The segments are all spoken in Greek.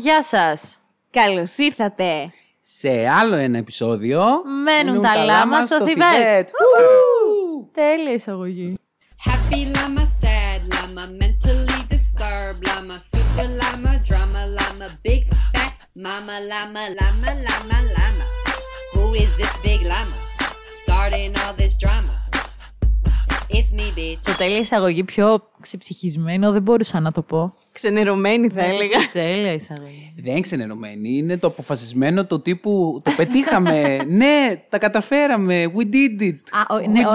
Γεια σας. Καλώς ήρθατε σε άλλο ένα επεισόδιο Μένουν τα Λάμα στο Θιβέτ. Τέλεια εισαγωγή. Happy llama, sad llama, mentally disturbed llama, super llama, drama llama, big fat mama llama, llama, llama, llama. Who is this big llama, starting all this drama? It's me, bitch. Το τέλεια εισαγωγή, πιο ξεψυχισμένο δεν μπορούσα να το πω. Ξενερωμένη θα έλεγα. Τέλεια εισαγωγή. Δεν είναι ξενερωμένη, είναι το αποφασισμένο, το τύπου το πετύχαμε. Ναι, τα καταφέραμε. We did it.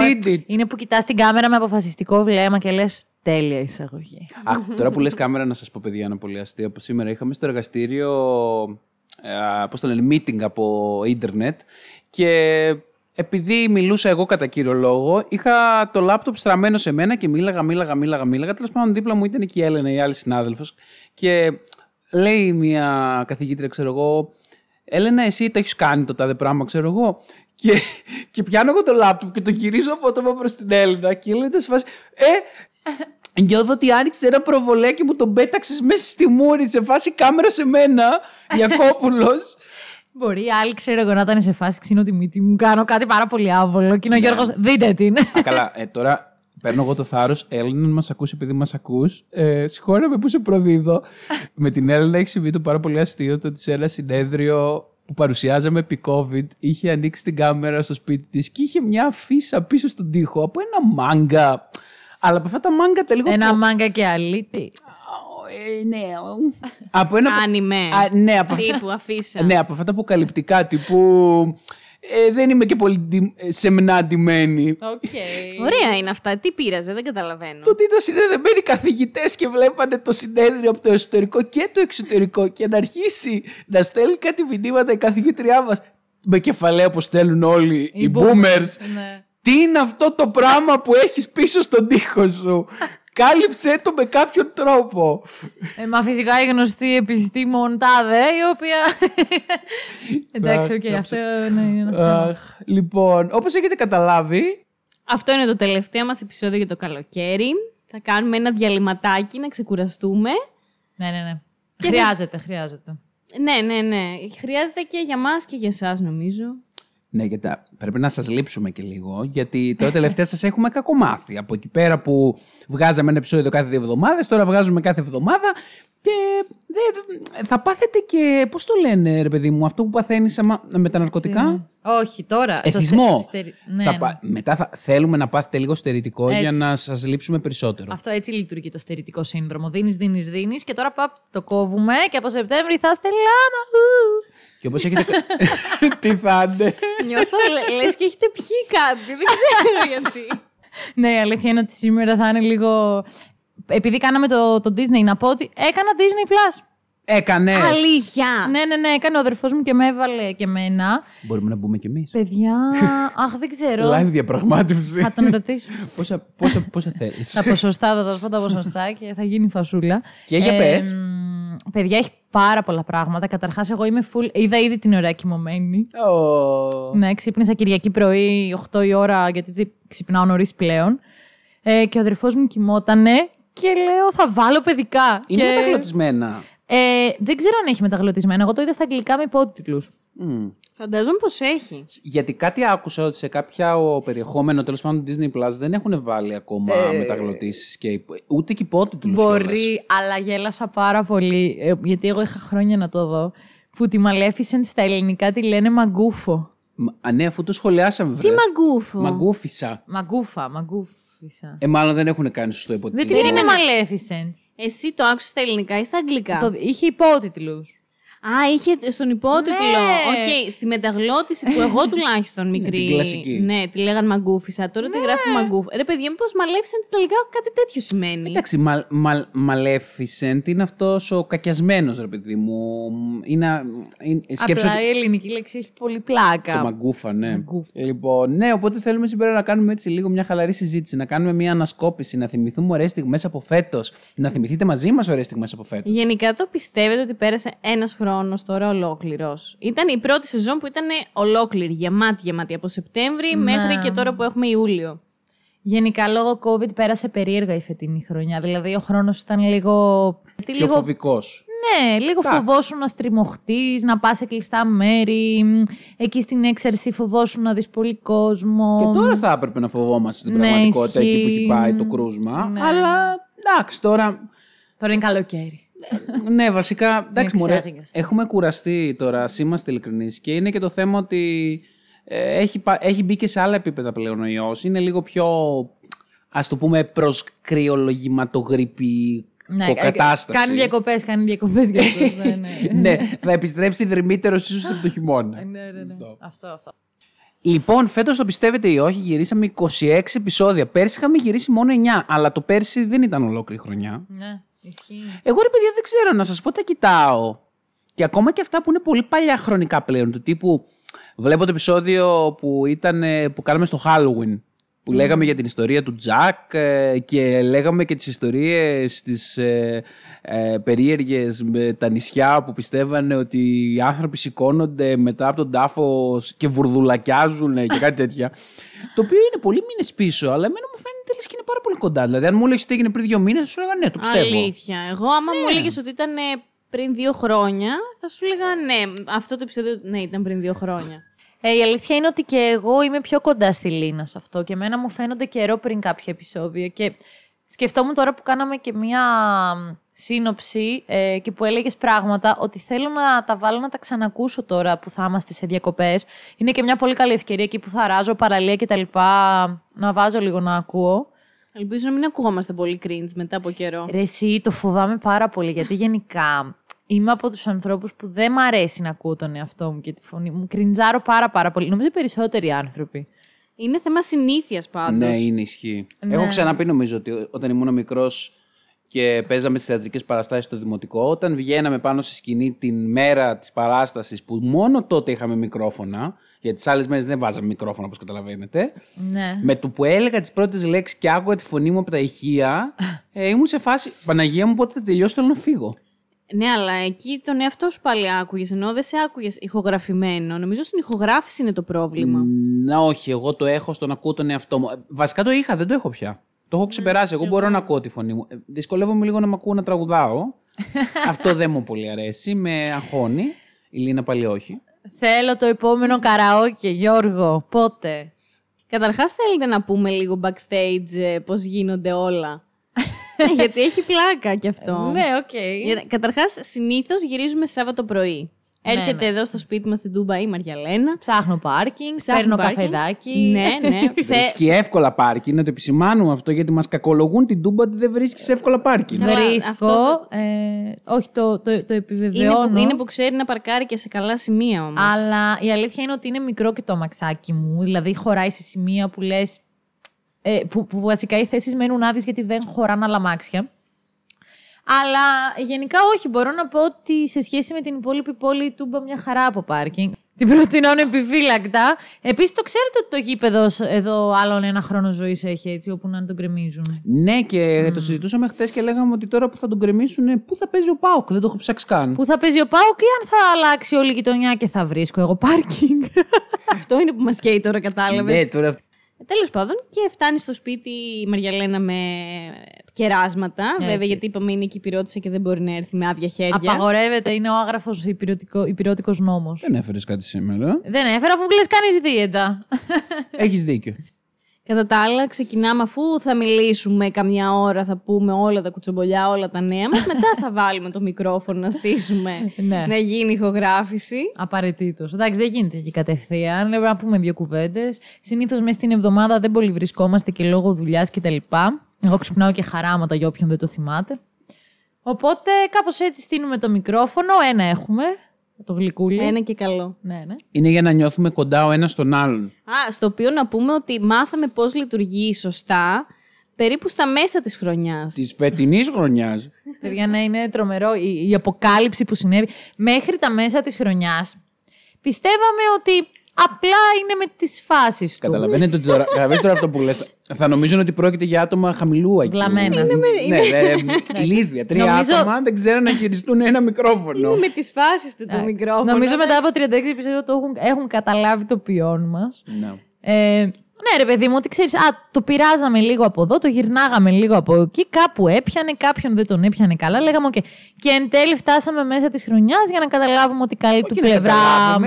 We did it. Είναι που κοιτάς την κάμερα με αποφασιστικό βλέμμα και λες τέλεια εισαγωγή. Αχ, τώρα που λες κάμερα, να σας πω, παιδιά, ένα πολύ αστείο. Σήμερα είχαμε στο εργαστήριο, πώς το λένε, meeting από ίντερνετ και... Επειδή μιλούσα εγώ κατά κύριο λόγο, είχα το λάπτοπ στραμμένο σε μένα και μίλαγα. Τέλος πάντων, δίπλα μου ήταν και η Έλενα, η άλλη συνάδελφος. Και λέει μια καθηγήτρια, ξέρω εγώ, Έλενα, εσύ το έχεις κάνει το τάδε πράγμα, ξέρω εγώ. Και πιάνω εγώ το λάπτοπ και το γυρίζω απότομα προς την Έλενα. Και η Έλενα σε φάση, νιώθω ότι άνοιξε ένα προβολέα και μου τον πέταξες μέσα στη μούρη, σε φάση κάμερα σε μένα, Γιακόπουλος. Μπορεί άλλοι, ξέρω εγώ, να ήταν σε φάση ξύνω τη μύτη μου, κάνω κάτι πάρα πολύ άβολο και είναι ο Γιώργος, δείτε την. Καλά, τώρα παίρνω εγώ το θάρρος, Έλληνα, να μας ακούσει επειδή μας ακούς. Συγχώραμε που σε προδίδω. Με την Έλληνα έχει συμβεί το πάρα πολύ αστείο ότι σε ένα συνέδριο που παρουσιάζαμε επί COVID είχε ανοίξει την κάμερα στο σπίτι της και είχε μια αφίσα πίσω στον τοίχο από ένα μάγκα. Αλλά από αυτά τα μάγκα τα λίγο. Ένα μάγκα και αλήτη. Ναι, από ένα... Άνιμε, ναι, από... τύπου αφήσα. Ναι, από αυτά τα αποκαλυπτικά τύπου δεν είμαι και πολύ σεμνά ντυμένη. Okay. Ωραία είναι αυτά, τι πείραζε, δεν καταλαβαίνω. Το ότι ήταν συνδεδεμένοι καθηγητές και βλέπανε το συνέδριο από το εσωτερικό και το εξωτερικό και να αρχίσει να στέλνει κάτι μηνύματα η καθηγήτριά μας με κεφαλαία που στέλνουν όλοι οι boomers. Ναι. Τι είναι αυτό το πράγμα που έχεις πίσω στον τοίχο σου? Κάλυψε το με κάποιον τρόπο. Μα φυσικά η γνωστή επιστήμον τάδε, η οποία... Εντάξει, οκ, αυτό είναι ένα θέμα. Λοιπόν, όπως έχετε καταλάβει... Αυτό είναι το τελευταίο μας επεισόδιο για το καλοκαίρι. Θα κάνουμε ένα διαλυματάκι να ξεκουραστούμε. Ναι. Χρειάζεται. Ναι. Χρειάζεται και για μας και για εσάς, νομίζω. Ναι, γιατί πρέπει να σας λείψουμε και λίγο, γιατί τώρα τελευταία σας έχουμε κακομάθει. Από εκεί πέρα που βγάζαμε ένα επεισόδιο κάθε 2 εβδομάδες, τώρα βγάζουμε κάθε εβδομάδα και θα πάθετε και... Πώς το λένε, ρε παιδί μου, αυτό που παθαίνεις με τα ναρκωτικά? Όχι, τώρα. Εθισμό. Μετά θέλουμε να πάθετε λίγο στερητικό για να σας λείψουμε περισσότερο. Αυτό έτσι λειτουργεί το στερητικό σύνδρομο. Δίνεις και τώρα το κόβουμε και από Σεπτέμβρη θα είστε λάμα. Και όπως έχετε... Τι θα είναι? Νιώθω λες και έχετε πιει κάτι. Δεν ξέρω γιατί. Ναι, η αλήθεια είναι ότι σήμερα θα είναι λίγο... Επειδή κάναμε το Disney, να πω ότι έκανα Disney Plus. Έκανες? Αλήθεια? Ναι, έκανε ο αδερφός μου και με έβαλε και εμένα. Μπορούμε να μπούμε κι εμείς? Παιδιά, αχ, δεν ξέρω. Live διαπραγμάτευση. Θα τον ρωτήσω. Πόσα θέλεις? Τα ποσοστά, θα σας πω τα ποσοστά και θα γίνει φασούλα. Και για πες. Παιδιά, έχει πάρα πολλά πράγματα. Καταρχάς, εγώ είμαι full. Είδα ήδη την ώρα κοιμωμένη. Ναι, ξύπνησα Κυριακή πρωί, 8 η ώρα, γιατί ξυπνάω νωρίς πλέον. Και ο αδερφός μου κοιμότανε και λέω, θα βάλω παιδικά. Είναι και... μεταγλωτισμένα. Δεν ξέρω αν έχει μεταγλωτισμένα. Εγώ το είδα στα αγγλικά με υπότιτλους. Φαντάζομαι πως έχει. Γιατί κάτι άκουσα ότι σε κάποια περιεχόμενο, τέλος πάντων Disney Plus, δεν έχουν βάλει ακόμα μεταγλωτήσεις και ούτε και υπότιτλους. Μπορεί, αλλά γέλασα πάρα πολύ. Γιατί εγώ είχα χρόνια να το δω. Που τη Μαλέφισεντ στα ελληνικά τη λένε μαγκούφο. Ναι, αφού το σχολιάσαμε, βέβαια. Τι μαγκούφο? Μαγκούφισα. Μαγκούφισα. Μάλλον δεν έχουν κάνει σωστό υπότιτλο. Δεν είναι Μαλέφισεντ. Εσύ το άκουσες στα ελληνικά ή στα αγγλικά? Είχε υπότιτλους. Α, είχε στον υπότιτλο. Οκ, στη μεταγλώτηση που εγώ τουλάχιστον μικρή. Την κλασική. Ναι, τη λέγαν μαγκούφισα. Τώρα τη γράφει μαγκούφισα. Ρε παιδιά, μήπως Μαλέφισεντ τελικά κάτι τέτοιο σημαίνει? Εντάξει, Μαλέφισεντ είναι αυτός ο κακιασμένος, ρε παιδί μου. Απλά η ελληνική λέξη έχει πολύ πλάκα. Το μαγκούφα, ναι. Λοιπόν, ναι, οπότε θέλουμε σήμερα να κάνουμε έτσι λίγο μια χαλαρή συζήτηση, να κάνουμε μια ανασκόπηση, να θυμηθούμε ωραίες στιγμές από φέτος. Να θυμηθείτε μαζί μας ωραίες στιγμές από φέτος. Γενικά το πιστεύετε ότι πέρασε ένας χρόνος? Τώρα ολόκληρος. Ήταν η πρώτη σεζόν που ήταν ολόκληρη, γεμάτη από Σεπτέμβρη μέχρι και τώρα που έχουμε Ιούλιο. Γενικά λόγω COVID πέρασε περίεργα η φετινή χρονιά. Δηλαδή ο χρόνος ήταν λίγο... Πιο φοβικός. Ναι, λίγο φοβόσου να στριμωχτείς, να πας σε κλειστά μέρη. Εκεί στην έξαρση φοβόσου να δεις πολύ κόσμο. Και τώρα θα έπρεπε να φοβόμαστε στην πραγματικότητα, εκεί που έχει πάει το κρούσμα. Ναι. Αλλά εντάξει, τώρα. Τώρα είναι καλοκαίρι. Ναι, βασικά. Εντάξει, μωρέ, έχουμε κουραστεί τώρα, είμαστε ειλικρινείς. Και είναι και το θέμα ότι έχει μπει και σε άλλα επίπεδα πλέον ο ιός. Είναι λίγο πιο, ας το πούμε, προς κρυολογηματογρυπή. Ναι, κατάσταση. Κάνει διακοπές για αυτό. Ναι, θα επιστρέψει δρυμύτερος ίσως από το χειμώνα. Ναι. Αυτό. Λοιπόν, φέτος, το πιστεύετε ή όχι, γυρίσαμε 26 επεισόδια. Πέρσι είχαμε γυρίσει μόνο 9, αλλά το πέρσι δεν ήταν ολόκληρη χρονιά. Ναι, ισχύει. Εγώ, ρε παιδιά, δεν ξέρω, να σας πω, τα κοιτάω. Και ακόμα και αυτά που είναι πολύ παλιά χρονικά πλέον, του τύπου βλέπω το επεισόδιο που κάναμε στο Halloween. Που λέγαμε για την ιστορία του Τζακ και λέγαμε και τις ιστορίες τις περίεργες με τα νησιά που πιστεύανε ότι οι άνθρωποι σηκώνονται μετά από τον τάφο και βουρδουλακιάζουν και κάτι τέτοια. Το οποίο είναι πολλοί μήνες πίσω, αλλά εμένα μου φαίνεται λες και είναι πάρα πολύ κοντά. Δηλαδή, αν μου έλεγες ότι έγινε πριν 2 μήνες, θα σου έλεγα ναι, το πιστεύω. Αλήθεια. Εγώ, άμα μου έλεγες ότι ήταν πριν 2 χρόνια, θα σου έλεγα ναι, αυτό το επεισόδιο ναι, ήταν πριν 2 χρόνια. Η αλήθεια είναι ότι και εγώ είμαι πιο κοντά στη Λίνα σε αυτό και εμένα μου φαίνονται καιρό πριν κάποια επεισόδια και σκεφτόμουν τώρα που κάναμε και μια σύνοψη και που έλεγες πράγματα ότι θέλω να τα βάλω να τα ξανακούσω τώρα που θα είμαστε σε διακοπές. Είναι και μια πολύ καλή ευκαιρία εκεί που θα ράζω παραλία και τα λοιπά, να βάζω λίγο να ακούω. Ελπίζω να μην ακουγόμαστε πολύ cringe μετά από καιρό. Ρε εσύ, το φοβάμαι πάρα πολύ γιατί γενικά... Είμαι από τους ανθρώπους που δεν μ' αρέσει να ακούω τον εαυτό μου και τη φωνή μου. Κριντζάρω πάρα πολύ. Νομίζω περισσότεροι άνθρωποι. Είναι θέμα συνήθειας πάντως. Ναι, είναι ισχύ. Ναι. Έχω ξαναπεί νομίζω ότι όταν ήμουν μικρός και παίζαμε τις θεατρικές παραστάσεις στο δημοτικό, όταν βγαίναμε πάνω στη σκηνή την μέρα της παράστασης που μόνο τότε είχαμε μικρόφωνα, γιατί τις άλλες μέρες δεν βάζαμε μικρόφωνα όπως καταλαβαίνετε, ναι. Με το που έλεγα τις πρώτες λέξεις και άκουγα τη φωνή μου από τα ηχεία, ήμουν σε φάση Παναγία μου, πότε θα τελειώσει, θέλω να φύγω. Ναι, αλλά εκεί τον εαυτό σου πάλι άκουγες, ενώ δεν σε άκουγες ηχογραφημένο. Νομίζω στην ηχογράφηση είναι το πρόβλημα. Να, όχι, εγώ το έχω στον ακούω τον εαυτό μου. Βασικά το είχα, δεν το έχω πια. Το έχω ξεπεράσει. Εγώ μπορώ να ακούω τη φωνή μου. Δυσκολεύομαι λίγο να μ' ακούω να τραγουδάω. Αυτό δεν μου πολύ αρέσει. Με αγχώνει. Η Λίνα πάλι όχι. Θέλω το επόμενο καραόκε, Γιώργο. Πότε? Καταρχάς, θέλετε να πούμε λίγο backstage πώς γίνονται όλα. Γιατί έχει πλάκα κι αυτό. Ναι, οκ. Καταρχάς, συνήθως γυρίζουμε Σάββατο πρωί. Έρχεται εδώ στο σπίτι μας στην Τούμπα η Μαριαλένα. Ψάχνω πάρκινγκ, παίρνω καφεδάκι. Ναι. Βρίσκει εύκολα πάρκινγκ, να το επισημάνουμε αυτό, γιατί μας κακολογούν την Τούμπα ότι δεν βρίσκεις εύκολα πάρκινγκ. Βρίσκω. Όχι, το επιβεβαιώνω. Είναι που ξέρει να παρκάρει και σε καλά σημεία όμως. Αλλά η αλήθεια είναι ότι είναι μικρό και το αμαξάκι μου. Δηλαδή, χωράει σε σημεία που λες. Που βασικά οι θέσεις μένουν άδειες γιατί δεν χωράνε άλλα αμάξια. Αλλά γενικά όχι, μπορώ να πω ότι σε σχέση με την υπόλοιπη πόλη η Τούμπα μια χαρά από πάρκινγκ. Την προτείνω επιφύλακτα. Επίσης το ξέρετε ότι το γήπεδο εδώ άλλον 1 χρόνο ζωής έχει έτσι, όπου να τον κρεμίζουν. Ναι, και το συζητούσαμε χτες και λέγαμε ότι τώρα που θα τον κρεμίσουν, πού θα παίζει ο ΠΑΟΚ, δεν το έχω ψάξει καν. Πού θα παίζει ο ΠΑΟΚ ή αν θα αλλάξει όλη η γειτονιά και θα βρίσκω εγώ πάρκινγκ. Αυτό είναι που μας καίει τώρα, κατάλαβες. Ναι, τώρα. Τέλος πάντων, και φτάνει στο σπίτι η Μαριαλένα με κεράσματα. Έτσι. Βέβαια, γιατί είπαμε είναι και υπηρώτησα και δεν μπορεί να έρθει με άδεια χέρια. Απαγορεύεται, είναι ο άγραφος υπηρώτικος νόμος. Δεν έφερες κάτι σήμερα. Δεν έφερα, αφού λες κάνεις δίαιτα. Έχεις δίκιο. Κατά τα άλλα, ξεκινάμε αφού θα μιλήσουμε καμιά ώρα, θα πούμε όλα τα κουτσομπολιά, όλα τα νέα μας. Μετά θα βάλουμε το μικρόφωνο να στήσουμε, να γίνει ηχογράφηση. Απαραίτητος. Εντάξει, δεν γίνεται εκεί κατευθείαν. Πρέπει να πούμε 2 κουβέντες. Συνήθως μέσα στην εβδομάδα δεν πολύ βρισκόμαστε και λόγω δουλειάς κτλ. Εγώ ξυπνάω και χαράματα για όποιον δεν το θυμάται. Οπότε κάπως έτσι στείνουμε το μικρόφωνο. 1 έχουμε. Το γλυκούλι. 1 και καλό. Ναι. Είναι για να νιώθουμε κοντά ο ένας στον άλλον. Στο οποίο να πούμε ότι μάθαμε πώς λειτουργεί σωστά περίπου στα μέσα της χρονιάς. Της φετινής χρονιάς. Παιδιά, ναι, είναι τρομερό η αποκάλυψη που συνέβη. Μέχρι τα μέσα της χρονιάς πιστεύαμε ότι απλά είναι με τις φάσεις του. Καταλαβαίνετε ότι τώρα. Καταλαβαίνετε τώρα αυτό που λες. Θα νομίζουν ότι πρόκειται για άτομα χαμηλού IQ. Βλαμμένα. Ναι, ηλίθια. 3 άτομα δεν ξέρουν να χειριστούν ένα μικρόφωνο. Είναι με τις φάσεις του το μικρόφωνο. Νομίζω μετά από 36 επεισόδια έχουν καταλάβει το ποιόν μας. Ναι, ρε παιδί μου, ότι ξέρεις, το πειράζαμε λίγο από εδώ, το γυρνάγαμε λίγο από εκεί, κάπου έπιανε, κάποιον δεν τον έπιανε καλά, λέγαμε okay. Και εν τέλει φτάσαμε μέσα της χρονιάς για να καταλάβουμε ότι καλή του πλευρά.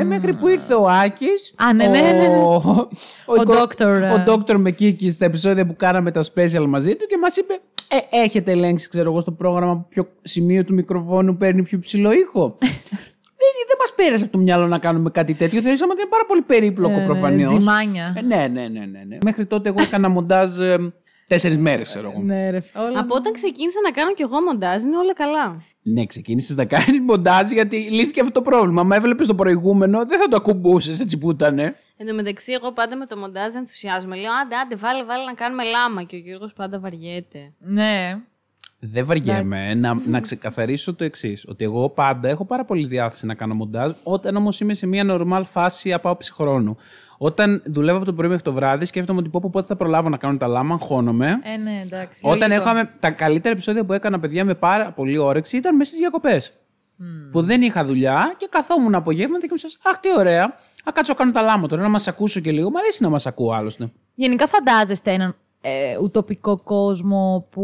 Μέχρι που ήρθε ο Άκης. Α, ναι. Ο Dr. Μεκίκης στα επεισόδια που κάναμε τα special μαζί του και μας είπε, έχετε ελέγξει, ξέρω εγώ, στο πρόγραμμα ποιο σημείο του μικροφόνου παίρνει πιο ψηλό ήχο. Δεν μας πέρασε από το μυαλό να κάνουμε κάτι τέτοιο. Θεωρήσαμε ότι είναι πάρα πολύ περίπλοκο προφανώς. Τζιμάνια. Ναι. Μέχρι τότε εγώ έκανα μοντάζ 4 μέρες, ξέρω εγώ. Ναι, ρε, από όταν ξεκίνησα να κάνω κι εγώ μοντάζ, είναι όλα καλά. Ναι, ξεκίνησες να κάνεις μοντάζ γιατί λύθηκε αυτό το πρόβλημα. Μα έβλεπες το προηγούμενο, δεν θα το ακουμπούσες έτσι που ήταν. Εν τω μεταξύ, εγώ πάντα με το μοντάζ ενθουσιάζομαι. Λέω άντε, βάλε να κάνουμε λάμα. Και ο Γιώργος πάντα βαριέται. Ναι. Δεν βαριέμαι. Να ξεκαθαρίσω το εξής. Ότι εγώ πάντα έχω πάρα πολύ διάθεση να κάνω μοντάζ, όταν όμως είμαι σε μια normal φάση από άψη χρόνου. Όταν δουλεύω από το πρωί μέχρι το βράδυ, σκέφτομαι ότι πότε θα προλάβω να κάνω τα λάμα, αγχώνομαι. Ναι, εντάξει. Όταν είχαμε τα καλύτερα επεισόδια που έκανα, παιδιά, με πάρα πολύ όρεξη, ήταν μέσα στις διακοπές. Που δεν είχα δουλειά και καθόμουν απογεύματα και μου σας, αχ, τι ωραία. Α, κάτσω κάνω τα λάμα τώρα, να μας ακούσω και λίγο. Μ' αρέσει να μας ακούω άλλωστε. Γενικά φαντάζεστε έναν ουτοπικό κόσμο που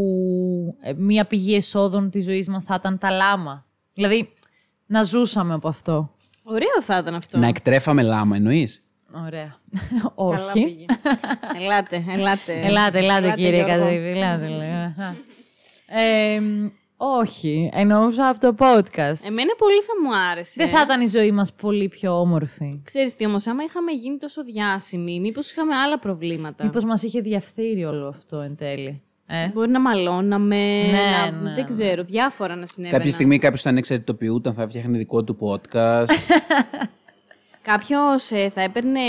μία πηγή εσόδων της ζωής μας θα ήταν τα λάμα. Δηλαδή, να ζούσαμε από αυτό. Ωραίο θα ήταν αυτό. Να εκτρέφαμε λάμα, εννοείς. Ωραία. Όχι. Καλά πήγε. Ελάτε, κύριε Κατρίβη. Όχι, εννοούσα από το podcast. Εμένα πολύ θα μου άρεσε. Δεν θα ήταν η ζωή μας πολύ πιο όμορφη. Ξέρεις τι όμως, άμα είχαμε γίνει τόσο διάσημοι, μήπως είχαμε άλλα προβλήματα. Μήπως μας είχε διαφθείρει όλο αυτό εν τέλει. Μπορεί να μαλώναμε. Ναι. Δεν ξέρω, διάφορα να συνέβαιναν. Κάποια στιγμή κάποιος θα ανεξαρτητοποιούταν, θα φτιάχνει δικό του podcast. Κάποιος θα έπαιρνε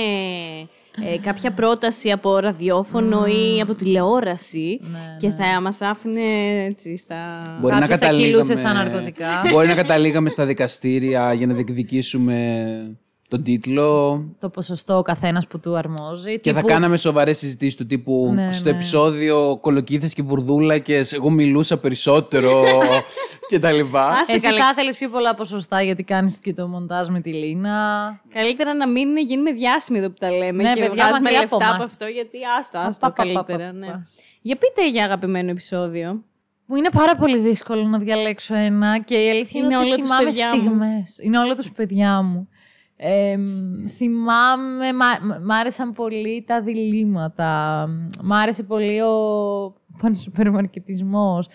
κάποια πρόταση από ραδιόφωνο ή από τηλεόραση και θα μας άφηνε έτσι στα... Κάποιος θα κυλούσε στα ναρκωτικά. Μπορεί να καταλήγαμε στα δικαστήρια για να διεκδικήσουμε τον τίτλο. Το ποσοστό ο καθένας που του αρμόζει. Και τύπου... θα κάναμε σοβαρές συζητήσεις του τύπου στο επεισόδιο Κολοκύθες και Βουρδούλακες εγώ μιλούσα περισσότερο και τα λοιπά. Θέλεις πιο πολλά ποσοστά γιατί κάνεις και το μοντάζ με τη Λίνα. Καλύτερα να μην γίνουμε διάσημοι εδώ που τα λέμε και βγάζουμε λεφτά από αυτό γιατί άστο καλύτερα. Για πείτε για αγαπημένο επεισόδιο. Μου είναι πάρα πολύ δύσκολο να διαλέξω ένα και η αλήθεια είναι ότι θυμάμαι στιγμές. Είναι όλα τους παιδιά μου. Θυμάμαι, μ' άρεσαν πολύ τα διλήμματα. Μ' άρεσε πολύ ο πανσουπερμαρκετισμός.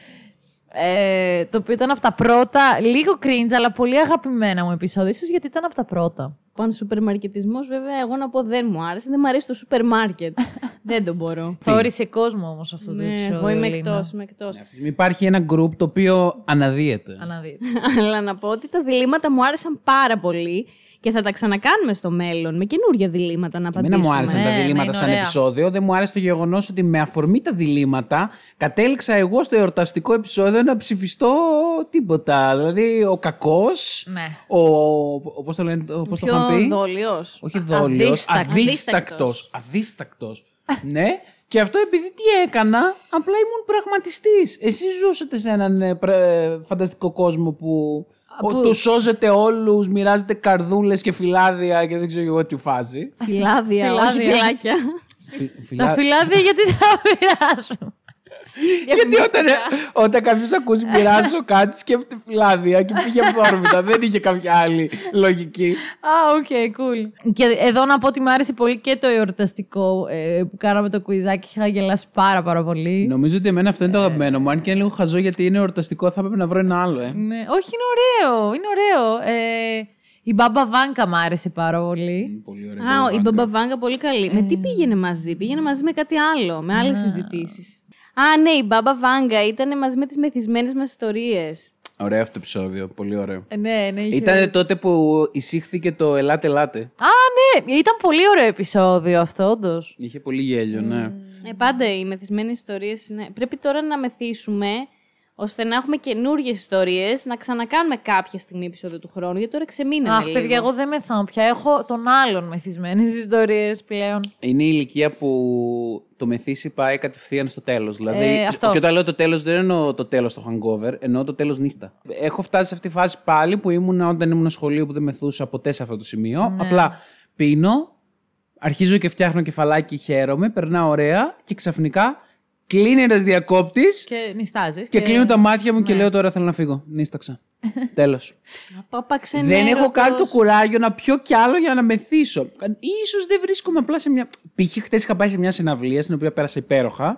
Το οποίο ήταν από τα πρώτα, λίγο cringe, αλλά πολύ αγαπημένα μου επεισόδια. Ίσως γιατί ήταν από τα πρώτα. Πανσουπερμαρκετισμός, βέβαια, εγώ να πω δεν μου άρεσε. Δεν μου αρέσει το σούπερ μάρκετ. Δεν το μπορώ. Θεώρησε κόσμο όμως αυτό το επεισόδιο. Εγώ είμαι εκτός. Υπάρχει ένα group το οποίο αναδύεται. Αλλά να πω ότι τα διλήμματα μου άρεσαν πάρα πολύ. Και θα τα ξανακάνουμε στο μέλλον με καινούργια διλήμματα να απαντήσουμε. Εμένα μου άρεσαν τα διλήμματα σαν επεισόδιο. Δεν μου άρεσε το γεγονός ότι με αφορμή τα διλήμματα κατέληξα εγώ στο εορταστικό επεισόδιο να ψηφιστώ τίποτα. Δηλαδή ο κακός. Ναι. Πώς το λένε, πώς το είχαν πει. Δόλιος. Όχι δόλιος. Αδίστακτος. Ναι. Και αυτό επειδή τι έκανα, απλά ήμουν πραγματιστής. Εσείς ζούσατε σε έναν φανταστικό κόσμο που. Του σώζετε όλους, μοιράζετε καρδούλες και φυλάδια και δεν ξέρω εγώ τι φάζει. Φυλάδια, όχι φυλάκια. Τα φυλάδια γιατί θα μοιράζω. Γιατί όταν κάποιος ακούσει μοιράζω κάτι σκέφτεται φυλάδια και πήγε αυθόρμητα. Δεν είχε κάποια άλλη λογική. Οκ, cool. Και εδώ να πω ότι μου άρεσε πολύ και το εορταστικό που κάναμε το κουιζάκι. Είχα γελάσει πάρα πολύ. Νομίζω ότι εμένα αυτό είναι το αγαπημένο μου. Αν και είναι λίγο χαζό γιατί είναι εορταστικό, θα έπρεπε να βρω ένα άλλο. Ναι, όχι, είναι ωραίο. Η Μπάμπα Βάνκα μ' άρεσε πάρα πολύ. Πολύ ωραία. Η Μπάμπα Βάνκα πολύ καλή. Με τι πήγαινε μαζί με κάτι άλλο, με άλλες συζητήσεις. Ναι, η Μπάμπα Βάγκα ήταν μαζί με τις μεθυσμένες μας ιστορίες. Ωραίο αυτό το επεισόδιο, πολύ ωραίο. Ναι. Ήταν τότε που εισήχθηκε το Ελάτε. Ναι, ήταν πολύ ωραίο επεισόδιο αυτό, όντως. Είχε πολύ γέλιο, ναι. Πάντα οι μεθυσμένες ιστορίες. Ναι. Πρέπει τώρα να μεθύσουμε, ώστε να έχουμε καινούργιες ιστορίες, να ξανακάνουμε κάποια στιγμή επεισόδιο του χρόνου, γιατί τώρα ξεμείναμε. Αχ, παιδιά, εγώ δεν μεθάω πια. Έχω τον άλλον μεθυσμένες ιστορίες πλέον. Είναι η ηλικία που το μεθύσι πάει κατευθείαν στο τέλος. Δηλαδή, και όταν λέω το τέλος, δεν εννοώ το τέλος στο hangover, εννοώ το τέλος νύχτα. Έχω φτάσει σε αυτή τη φάση πάλι που ήμουν όταν ήμουν σχολείο που δεν μεθούσα ποτέ σε αυτό το σημείο. Ναι. Απλά πίνω. αρχίζω και φτιάχνω κεφαλάκι, χαίρομαι, περνάω ωραία και ξαφνικά κλείνει ένας διακόπτης και νιστάζεις. Και κλείνω τα μάτια μου, ναι, και λέω τώρα θέλω να φύγω. Νίσταξα. Τέλος. Δεν έχω κάνει το κουράγιο να πιω κι άλλο για να μεθύσω. Ίσως δεν βρίσκομαι απλά σε μια. Π.χ. χτες είχα πάει σε μια συναυλία στην οποία πέρασε υπέροχα.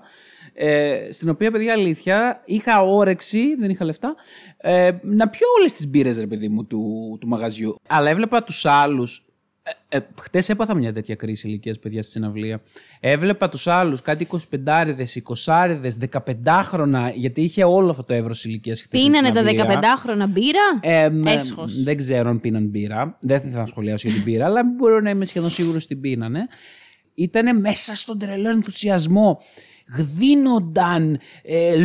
Στην οποία, παιδιά, αλήθεια, είχα όρεξη, δεν είχα λεφτά, να πιω όλες τις μπύρες, ρε παιδί μου, του μαγαζιού. Αλλά έβλεπα τους άλλους. Χτες έπαθα μια τέτοια κρίση ηλικίας, παιδιά, στη συναυλία. Έβλεπα τους άλλους, κάτι 25άριδες, 20άριδες, 15χρονα, γιατί είχε όλο αυτό το εύρος ηλικίας χτες. Πίνανε τα 15χρονα μπύρα, έσχος. Δεν ξέρω αν πίναν μπύρα. Δεν θα ήθελα να σχολιάσω για την μπύρα, αλλά μπορώ να είμαι σχεδόν σίγουρος ότι την πίνανε. Ήτανε μέσα στον τρελό ενθουσιασμό. Γδύνονταν,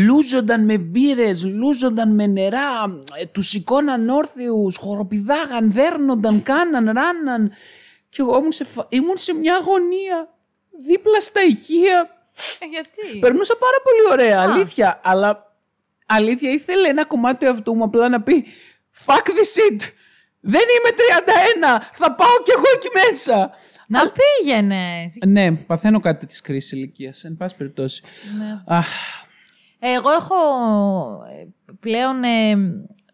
λούζονταν με μπύρες, λούζονταν με νερά, τους σηκώναν όρθιους, χοροπηδάγαν, δέρνονταν, κάναν, ράναν. Και εγώ ήμουν σε μια αγωνία, δίπλα στα ηχεία. Γιατί? Περνούσα πάρα πολύ ωραία, αλήθεια. Αλλά αλήθεια ήθελε ένα κομμάτι του εαυτού μου απλά να πει «Fuck this shit, δεν είμαι 31, θα πάω κι εγώ εκεί μέσα». Να πήγαινε. Ναι, παθαίνω κάτι της κρίσης ηλικίας, εν πάση περιπτώσει. Ναι. Εγώ έχω πλέον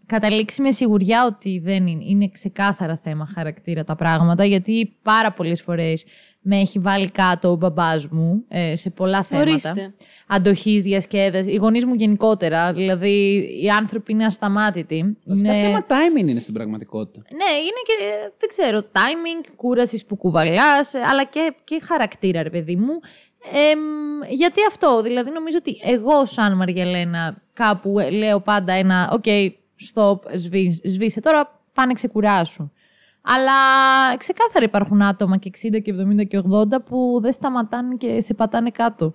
καταλήξει με σιγουριά ότι δεν είναι ξεκάθαρα θέμα χαρακτήρα τα πράγματα, γιατί πάρα πολλές φορές με έχει βάλει κάτω ο μπαμπάς μου σε πολλά θέματα. Ορίστε. Αντοχής, διασκέδαση, οι γονείς μου γενικότερα. Δηλαδή, οι άνθρωποι είναι ασταμάτητοι. Βασικά θέμα timing είναι στην πραγματικότητα. Ναι, είναι και, δεν ξέρω, timing, κούρασης που κουβαλάς, αλλά και χαρακτήρα, ρε παιδί μου. Γιατί αυτό, δηλαδή, νομίζω ότι εγώ, σαν Μαριαλένα, κάπου λέω πάντα ένα «OK, stop, σβήσε τώρα, πάνε ξεκουράσου». Αλλά ξεκάθαρα υπάρχουν άτομα και 60 και 70 και 80 που δεν σταματάνε και σε πατάνε κάτω.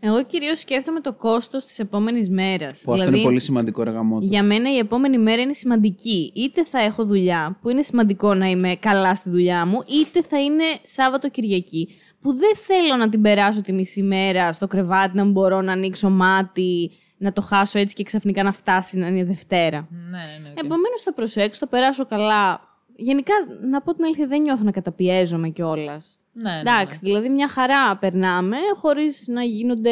Εγώ κυρίως σκέφτομαι το κόστος της επόμενης μέρας. Που αυτό είναι πολύ σημαντικό, ρε γαμότο. Για μένα η επόμενη μέρα είναι σημαντική. Είτε θα έχω δουλειά, που είναι σημαντικό να είμαι καλά στη δουλειά μου, είτε θα είναι Σάββατο Κυριακή, που δεν θέλω να την περάσω τη μισή μέρα στο κρεβάτι, να μπορώ να ανοίξω μάτι, να το χάσω έτσι και ξαφνικά να φτάσει να είναι Δευτέρα. Ναι, okay. Επομένως θα προσέξω, θα περάσω καλά. Γενικά, να πω την αλήθεια, δεν νιώθω να καταπιέζομαι κιόλας. Ναι. Δηλαδή μια χαρά περνάμε, χωρίς να γίνονται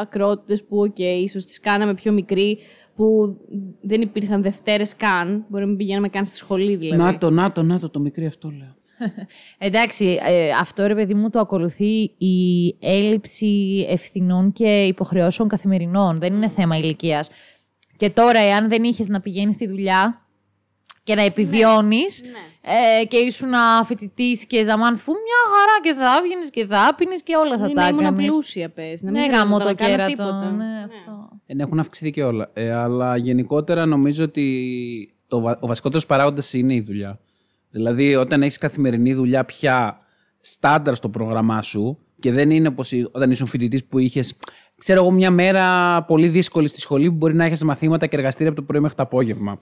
ακρότητες που, ίσως τις κάναμε πιο μικροί, που δεν υπήρχαν Δευτέρες καν. Μπορεί να μην πηγαίναμε καν στη σχολή, δηλαδή. Να το μικρή αυτό λέω. Εντάξει, αυτό, ρε παιδί μου, το ακολουθεί η έλλειψη ευθυνών και υποχρεώσεων καθημερινών. Δεν είναι θέμα ηλικίας. Και τώρα, εάν δεν είχες να πηγαίνεις στη δουλειά και να επιβιώνεις, ναι. Και ήσουν να φοιτητής και ζαμάνφου, μια χαρά και θα έβγαινες και θα άπινες και όλα θα τα έκανες. Ήμουν πλούσια, πες. Ναι, γάμο το κέρατο. Ναι. Αυτό. Έχουν αυξηθεί και όλα. Αλλά γενικότερα νομίζω ότι ο βασικότερος παράγοντας είναι η δουλειά. Δηλαδή, όταν έχεις καθημερινή δουλειά πια στάνταρ στο πρόγραμμά σου, και δεν είναι όπως όταν ήσουν φοιτητής που είχες, ξέρω εγώ, μια μέρα πολύ δύσκολη στη σχολή που μπορεί να έχεις μαθήματα και εργαστήρια από το πρωί μέχρι το απόγευμα.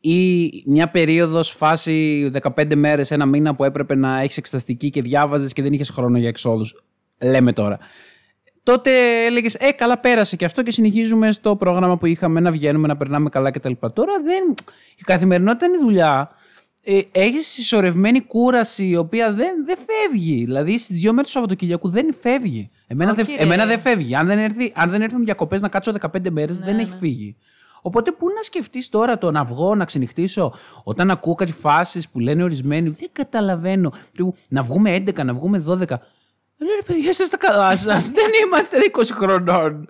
Ή μια περίοδος, φάση 15 μέρες, ένα μήνα που έπρεπε να έχεις εξεταστική και διάβαζες και δεν είχες χρόνο για εξόδους. Λέμε τώρα. Τότε έλεγες, καλά, πέρασε και αυτό και συνεχίζουμε στο πρόγραμμα που είχαμε, να βγαίνουμε, να περνάμε καλά κτλ. Τώρα δεν. Η καθημερινότητα είναι η δουλειά. Έχεις συσσωρευμένη κούραση η οποία δεν φεύγει. Δηλαδή στις 2 μέρες του Σαββατοκυριακού δεν φεύγει. Εμένα δεν φεύγει. Αν δεν έρθουν διακοπές να κάτσω 15 μέρες, ναι, δεν έχει φύγει. Οπότε πού να σκεφτείς τώρα το να βγω, να ξενυχτήσω, όταν ακούω κάτι φάσεις που λένε ορισμένοι, δεν καταλαβαίνω. Να βγούμε 11, να βγούμε 12. Λέω, ρε παιδιά, είστε στα καλά σας. Δεν είμαστε 20 χρονών.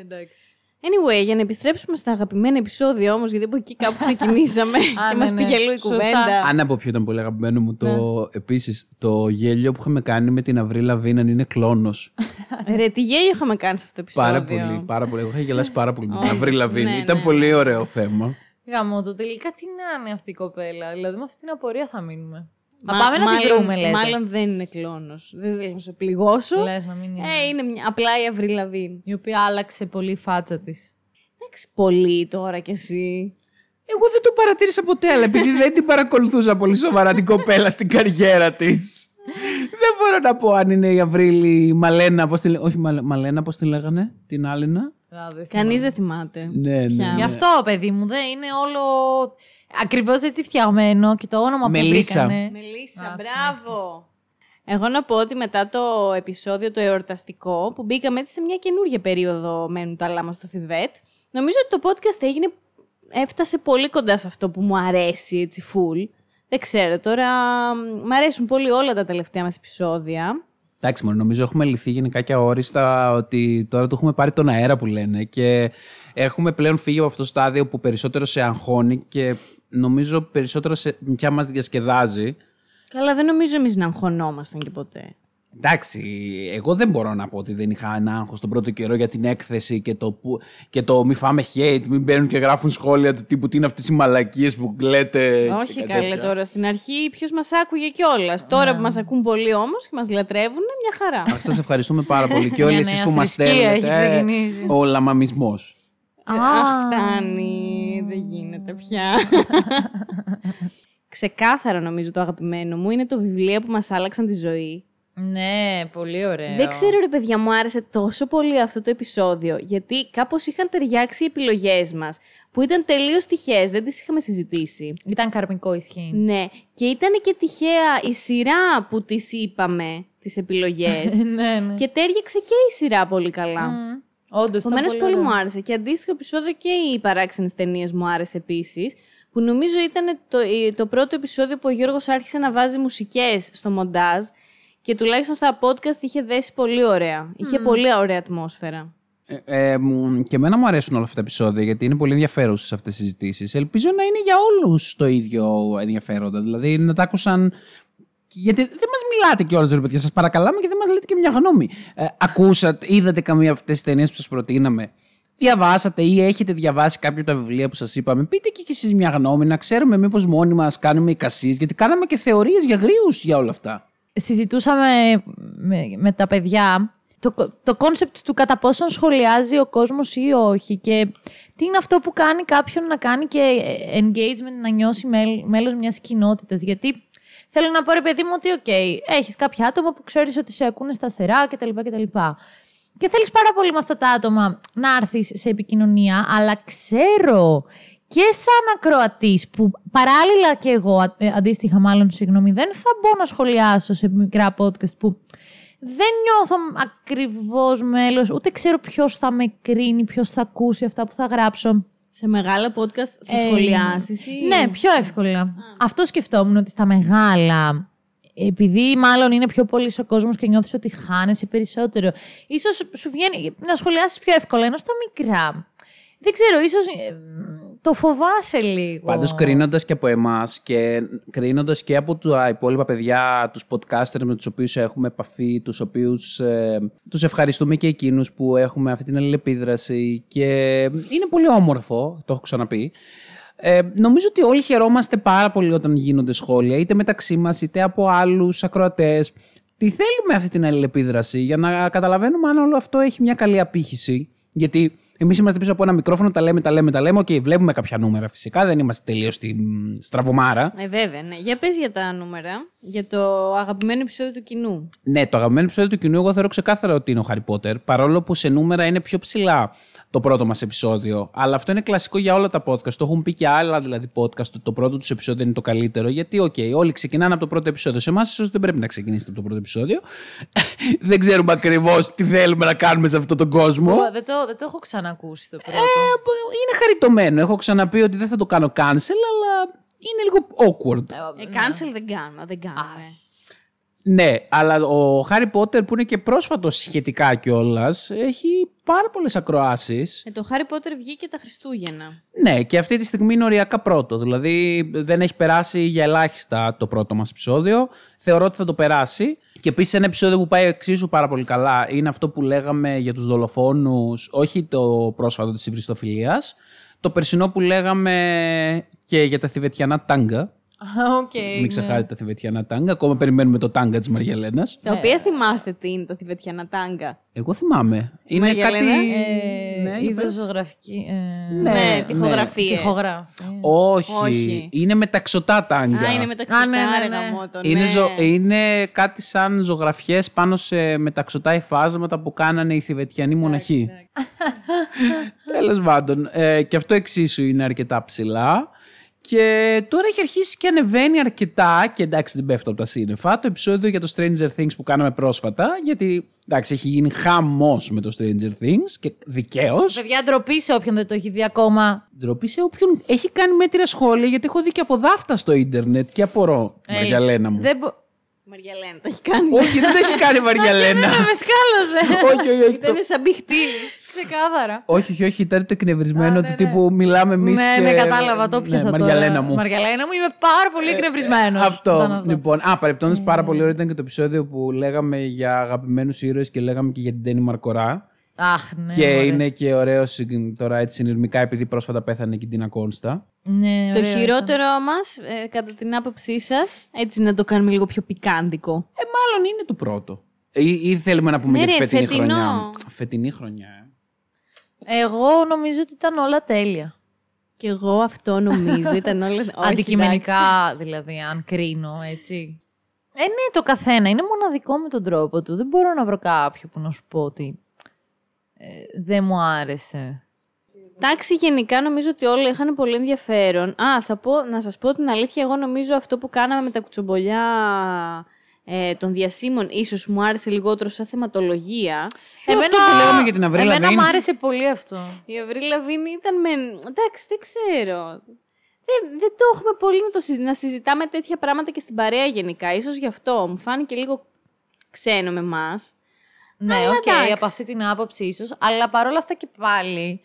Εντάξει. Anyway, για να επιστρέψουμε στα αγαπημένα επεισόδια όμως, γιατί από εκεί κάπου ξεκινήσαμε και μας πήγε αλλού η κουβέντα. Αν από ποιο ήταν πολύ αγαπημένο μου επίσης το γέλιο που είχαμε κάνει με την Άβριλ Λαβίν, αν είναι κλόνος. Ρε, τι γέλιο είχαμε κάνει σε αυτό το επεισόδιο. Πάρα πολύ. Εγώ είχα γελάσει πάρα πολύ με την Άβριλ Λαβίν. Ήταν πολύ ωραίο θέμα. Γαμώτο, τελικά τι να είναι αυτή η κοπέλα. Δηλαδή με αυτή την απορία θα μείνουμε. Πάμε να την βρούμε, λέτε. Μάλλον δεν είναι κλόνος. Δεν θα σε πληγώσω. Λες να μην είναι. Είναι απλά η Άβριλ Λαβίν, η οποία άλλαξε πολύ η φάτσα της. Εντάξει, πολύ τώρα κι εσύ. Εγώ δεν το παρατήρησα ποτέ, αλλά επειδή δεν την παρακολουθούσα πολύ σοβαρά την κοπέλα στην καριέρα της. Δεν μπορώ να πω αν είναι η Αβρίλ η Μαλένα, πώς τη λέγανε, την Άλενα. Κανείς δεν θυμάται. Ναι. Γι' αυτό, παιδί μου, δεν είναι όλο. Ακριβώς έτσι φτιαγμένο και το όνομα που βρήκανε. Μελίσσα, μπράβο. Εγώ να πω ότι μετά το επεισόδιο το εορταστικό που μπήκαμε έτσι σε μια καινούργια περίοδο Μένουν τα Λάμα στο Θιβέτ, νομίζω ότι το podcast έφτασε πολύ κοντά σε αυτό που μου αρέσει έτσι full. Δεν ξέρω τώρα, μου αρέσουν πολύ όλα τα τελευταία μας επεισόδια. Εντάξει, νομίζω έχουμε λυθεί γενικά και αόριστα ότι τώρα το έχουμε πάρει τον αέρα που λένε και έχουμε πλέον φύγει από αυτό το στάδιο που περισσότερο σε αγχώνει και νομίζω περισσότερο πια μας διασκεδάζει. Καλά, δεν νομίζω εμείς να αγχωνόμασταν και ποτέ. Εντάξει, εγώ δεν μπορώ να πω ότι δεν είχα ένα άγχος τον πρώτο καιρό για την έκθεση και το μη φάμε hate, μην μπαίνουν και γράφουν σχόλια του τύπου τι είναι αυτές οι μαλακίες που κλαίτε. Όχι καλέ τώρα, στην αρχή ποιος μας άκουγε κιόλας. Τώρα που μας ακούν πολύ όμως και μας λατρεύουν, μια χαρά. Αχ, σας ευχαριστούμε πάρα πολύ και όλοι εσείς που μας στέλνετε. Ο λαμαμισμός. Αχ, φτάνει, δεν γίνεται πια. Ξεκάθαρα νομίζω το αγαπημένο μου είναι το βιβλίο που μας άλλαξαν τη ζωή. Ναι, πολύ ωραίο. Δεν ξέρω ρε παιδιά, μου άρεσε τόσο πολύ αυτό το επεισόδιο, γιατί κάπως είχαν ταιριάξει οι επιλογές μας, που ήταν τελείως τυχαίες, δεν τις είχαμε συζητήσει. Ήταν καρμικό ισχύει. Ναι, και ήταν και τυχαία η σειρά που τις είπαμε, τις επιλογές. Ναι. Και τέριαξε και η σειρά πολύ καλά. Όντως, επομένως πολύ μου άρεσε. Και αντίστοιχο επεισόδιο και οι παράξενες ταινίες μου άρεσε επίσης. Που νομίζω ήταν το πρώτο επεισόδιο που ο Γιώργος άρχισε να βάζει μουσικές στο μοντάζ και τουλάχιστον στα podcast είχε δέσει πολύ ωραία. Είχε πολύ ωραία ατμόσφαιρα. Και εμένα μου αρέσουν όλα αυτά τα επεισόδια γιατί είναι πολύ ενδιαφέρουσες αυτές τις συζητήσεις. Ελπίζω να είναι για όλους το ίδιο ενδιαφέροντα. Δηλαδή να τα άκουσαν. Γιατί δεν μας μιλάτε κιόλας, ρε παιδιά. Σας παρακαλάμε και δεν μας λέτε και μια γνώμη. Ακούσατε, είδατε καμία από αυτές τις ταινίες που σας προτείναμε. Διαβάσατε ή έχετε διαβάσει κάποιο από τα βιβλία που σας είπαμε, πείτε και εσείς μια γνώμη, να ξέρουμε μήπως μόνοι μας κάνουμε εικασίες, γιατί κάναμε και θεωρίες για γρίους για όλα αυτά. Συζητούσαμε με τα παιδιά το κόνσεπτ του κατά πόσον σχολιάζει ο κόσμος ή όχι και τι είναι αυτό που κάνει κάποιον να κάνει και engagement, να νιώσει μέλος μιας κοινότητας, γιατί... Θέλω να πω, ρε παιδί μου, ότι έχεις κάποια άτομα που ξέρεις ότι σε ακούνε σταθερά κτλ. Και θέλεις πάρα πολύ με αυτά τα άτομα να έρθεις σε επικοινωνία, αλλά ξέρω και σαν ακροατής που παράλληλα και εγώ, αντίστοιχα μάλλον, δεν θα μπω να σχολιάσω σε μικρά podcast που δεν νιώθω ακριβώς μέλος, ούτε ξέρω ποιος θα με κρίνει, ποιος θα ακούσει αυτά που θα γράψω. Σε μεγάλα podcast θα σχολιάσεις ή... Ναι, πιο εύκολα. Αυτό σκεφτόμουν ότι στα μεγάλα... Επειδή μάλλον είναι πιο πολύς ο κόσμος και νιώθεις ότι χάνεσαι περισσότερο, ίσως σου βγαίνει να σχολιάσεις πιο εύκολα, ενώ στα μικρά. Δεν ξέρω, ίσως το φοβάσαι λίγο. Πάντως κρίνοντας και από εμάς και κρίνοντας και από τα υπόλοιπα παιδιά, τους podcasters με τους οποίους έχουμε επαφή, τους οποίους τους ευχαριστούμε και εκείνους που έχουμε αυτή την αλληλεπίδραση και είναι πολύ όμορφο, το έχω ξαναπεί. Νομίζω ότι όλοι χαιρόμαστε πάρα πολύ όταν γίνονται σχόλια, είτε μεταξύ μας, είτε από άλλους ακροατές. Τι θέλουμε αυτή την αλληλεπίδραση, για να καταλαβαίνουμε αν όλο αυτό έχει μια καλή απήχηση. Γιατί εμείς είμαστε πίσω από ένα μικρόφωνο, τα λέμε. Βλέπουμε κάποια νούμερα φυσικά, δεν είμαστε τελείως στη στραβωμάρα. Βέβαια, ναι. Για πες για τα νούμερα, για το αγαπημένο επεισόδιο του κοινού. Ναι, το αγαπημένο επεισόδιο του κοινού, εγώ θεωρώ ξεκάθαρα ότι είναι ο Harry Potter, παρόλο που σε νούμερα είναι πιο ψηλά το πρώτο μας επεισόδιο. Αλλά αυτό είναι κλασικό για όλα τα podcast. Το έχουν πει και άλλα δηλαδή podcast, το πρώτο τους επεισόδιο είναι το καλύτερο. Γιατί, όλοι ξεκινάνε από το πρώτο επεισόδιο. Σε εμάς, ίσως δεν πρέπει να ξεκινήσετε από το πρώτο επεισόδιο. Δεν ξέρουμε ακριβώς τι θέλουμε να κάνουμε σε αυτόν τον κόσμο. Δεν το έχω ξανακούσει το πρώτο. Είναι χαριτωμένο. Έχω ξαναπεί ότι δεν θα το κάνω cancel, αλλά είναι λίγο awkward. Cancel δεν κάνουμε. Ναι, αλλά ο Harry Potter που είναι και πρόσφατο σχετικά κιόλας, έχει πάρα πολλές ακροάσεις. Το Harry Potter βγήκε τα Χριστούγεννα. Ναι, και αυτή τη στιγμή είναι οριακά πρώτο. Δηλαδή δεν έχει περάσει για ελάχιστα το πρώτο μας επεισόδιο. Θεωρώ ότι θα το περάσει. Και επίσης ένα επεισόδιο που πάει εξίσου πάρα πολύ καλά είναι αυτό που λέγαμε για τους δολοφόνους, όχι το πρόσφατο της υβριστοφιλίας, το περσινό που λέγαμε και για τα Θιβετιανά τάγκα. Μην ξεχάσετε τα Θιβετιανά τάγκα. Ακόμα περιμένουμε το τάγκα της Μαριαλένας. Τα οποία θυμάστε τι είναι τα Θιβετιανά τάγκα. Εγώ θυμάμαι. Είναι Μαριαλένα, κάτι. Είδος ζωγραφική. Ναι, τοιχογραφίες. Όχι. Είναι μεταξωτά τάγκα. Α, είναι μεταξωτά. Είναι κάτι σαν ζωγραφιές πάνω σε μεταξωτά υφάσματα που κάνανε οι Θιβετιανοί μοναχοί. Τέλος πάντων. Και αυτό εξίσου είναι αρκετά ψηλά. Και τώρα έχει αρχίσει και ανεβαίνει αρκετά. Και εντάξει, δεν πέφτω από τα σύννεφα. Το επεισόδιο για το Stranger Things που κάναμε πρόσφατα. Γιατί εντάξει, έχει γίνει χαμός με το Stranger Things και δικαίως. Παιδιά, ντροπή σε όποιον δεν το έχει δει ακόμα. Ντροπή σε όποιον έχει κάνει μέτρια σχόλια. Γιατί έχω δει και από δάφτα στο ίντερνετ και απορώ. Μαριαλένα μου. Μαριαλένα, το έχει κάνει. Όχι, δεν το έχει κάνει Μαριαλένα. Όχι. Ήταν σαν μπιχτή. Ξεκάθαρα. Όχι, ήταν το εκνευρισμένο του τύπου μιλάμε εμείς. Ναι, κατάλαβα, το πιάσα τώρα. Μαριαλένα μου, είμαι πάρα πολύ εκνευρισμένο. Αυτό. Λοιπόν, παρεπτόντως πάρα πολύ ωραίο ήταν και το επεισόδιο που λέγαμε για αγαπημένους ήρωες και λέγαμε και για την Ντένι Μαρκορά. Αχ, ναι, και ωραία. Είναι και ωραίο τώρα έτσι συνειρμικά, επειδή πρόσφατα πέθανε και την Ντίνα Κόνστα. Ναι, το χειρότερο μας, κατά την άποψή σας, έτσι να το κάνουμε λίγο πιο πικάντικο. Μάλλον είναι το πρώτο. Ή θέλουμε να πούμε για τη φετινή χρονιά. Φετινή χρονιά. Εγώ νομίζω ότι ήταν όλα τέλεια. Και εγώ αυτό νομίζω. Ήταν όλα αντικειμενικά, εντάξει. Δηλαδή, αν κρίνω έτσι. Ναι, το καθένα είναι μοναδικό με τον τρόπο του. Δεν μπορώ να βρω κάποιο που να σου πω ότι. Δεν μου άρεσε. Εντάξει, γενικά νομίζω ότι όλα είχαν πολύ ενδιαφέρον. Να σας πω την αλήθεια, εγώ νομίζω αυτό που κάναμε με τα κουτσομπολιά των διασύμων ίσως μου άρεσε λιγότερο σαν θεματολογία. Αυτό που λέγαμε για την Αβρίλ Λαβίν. Εμένα μου άρεσε πολύ αυτό. Η Αβρίλ Λαβίν ήταν με... Εντάξει, δεν ξέρω. Δεν το έχουμε πολύ να συζητάμε τέτοια πράγματα και στην παρέα γενικά. Ίσως γι' αυτό μου φάνηκε λίγο ξένο με εμάς. Ναι, οκ, από αυτή την άποψη ίσως. Αλλά παρόλα αυτά και πάλι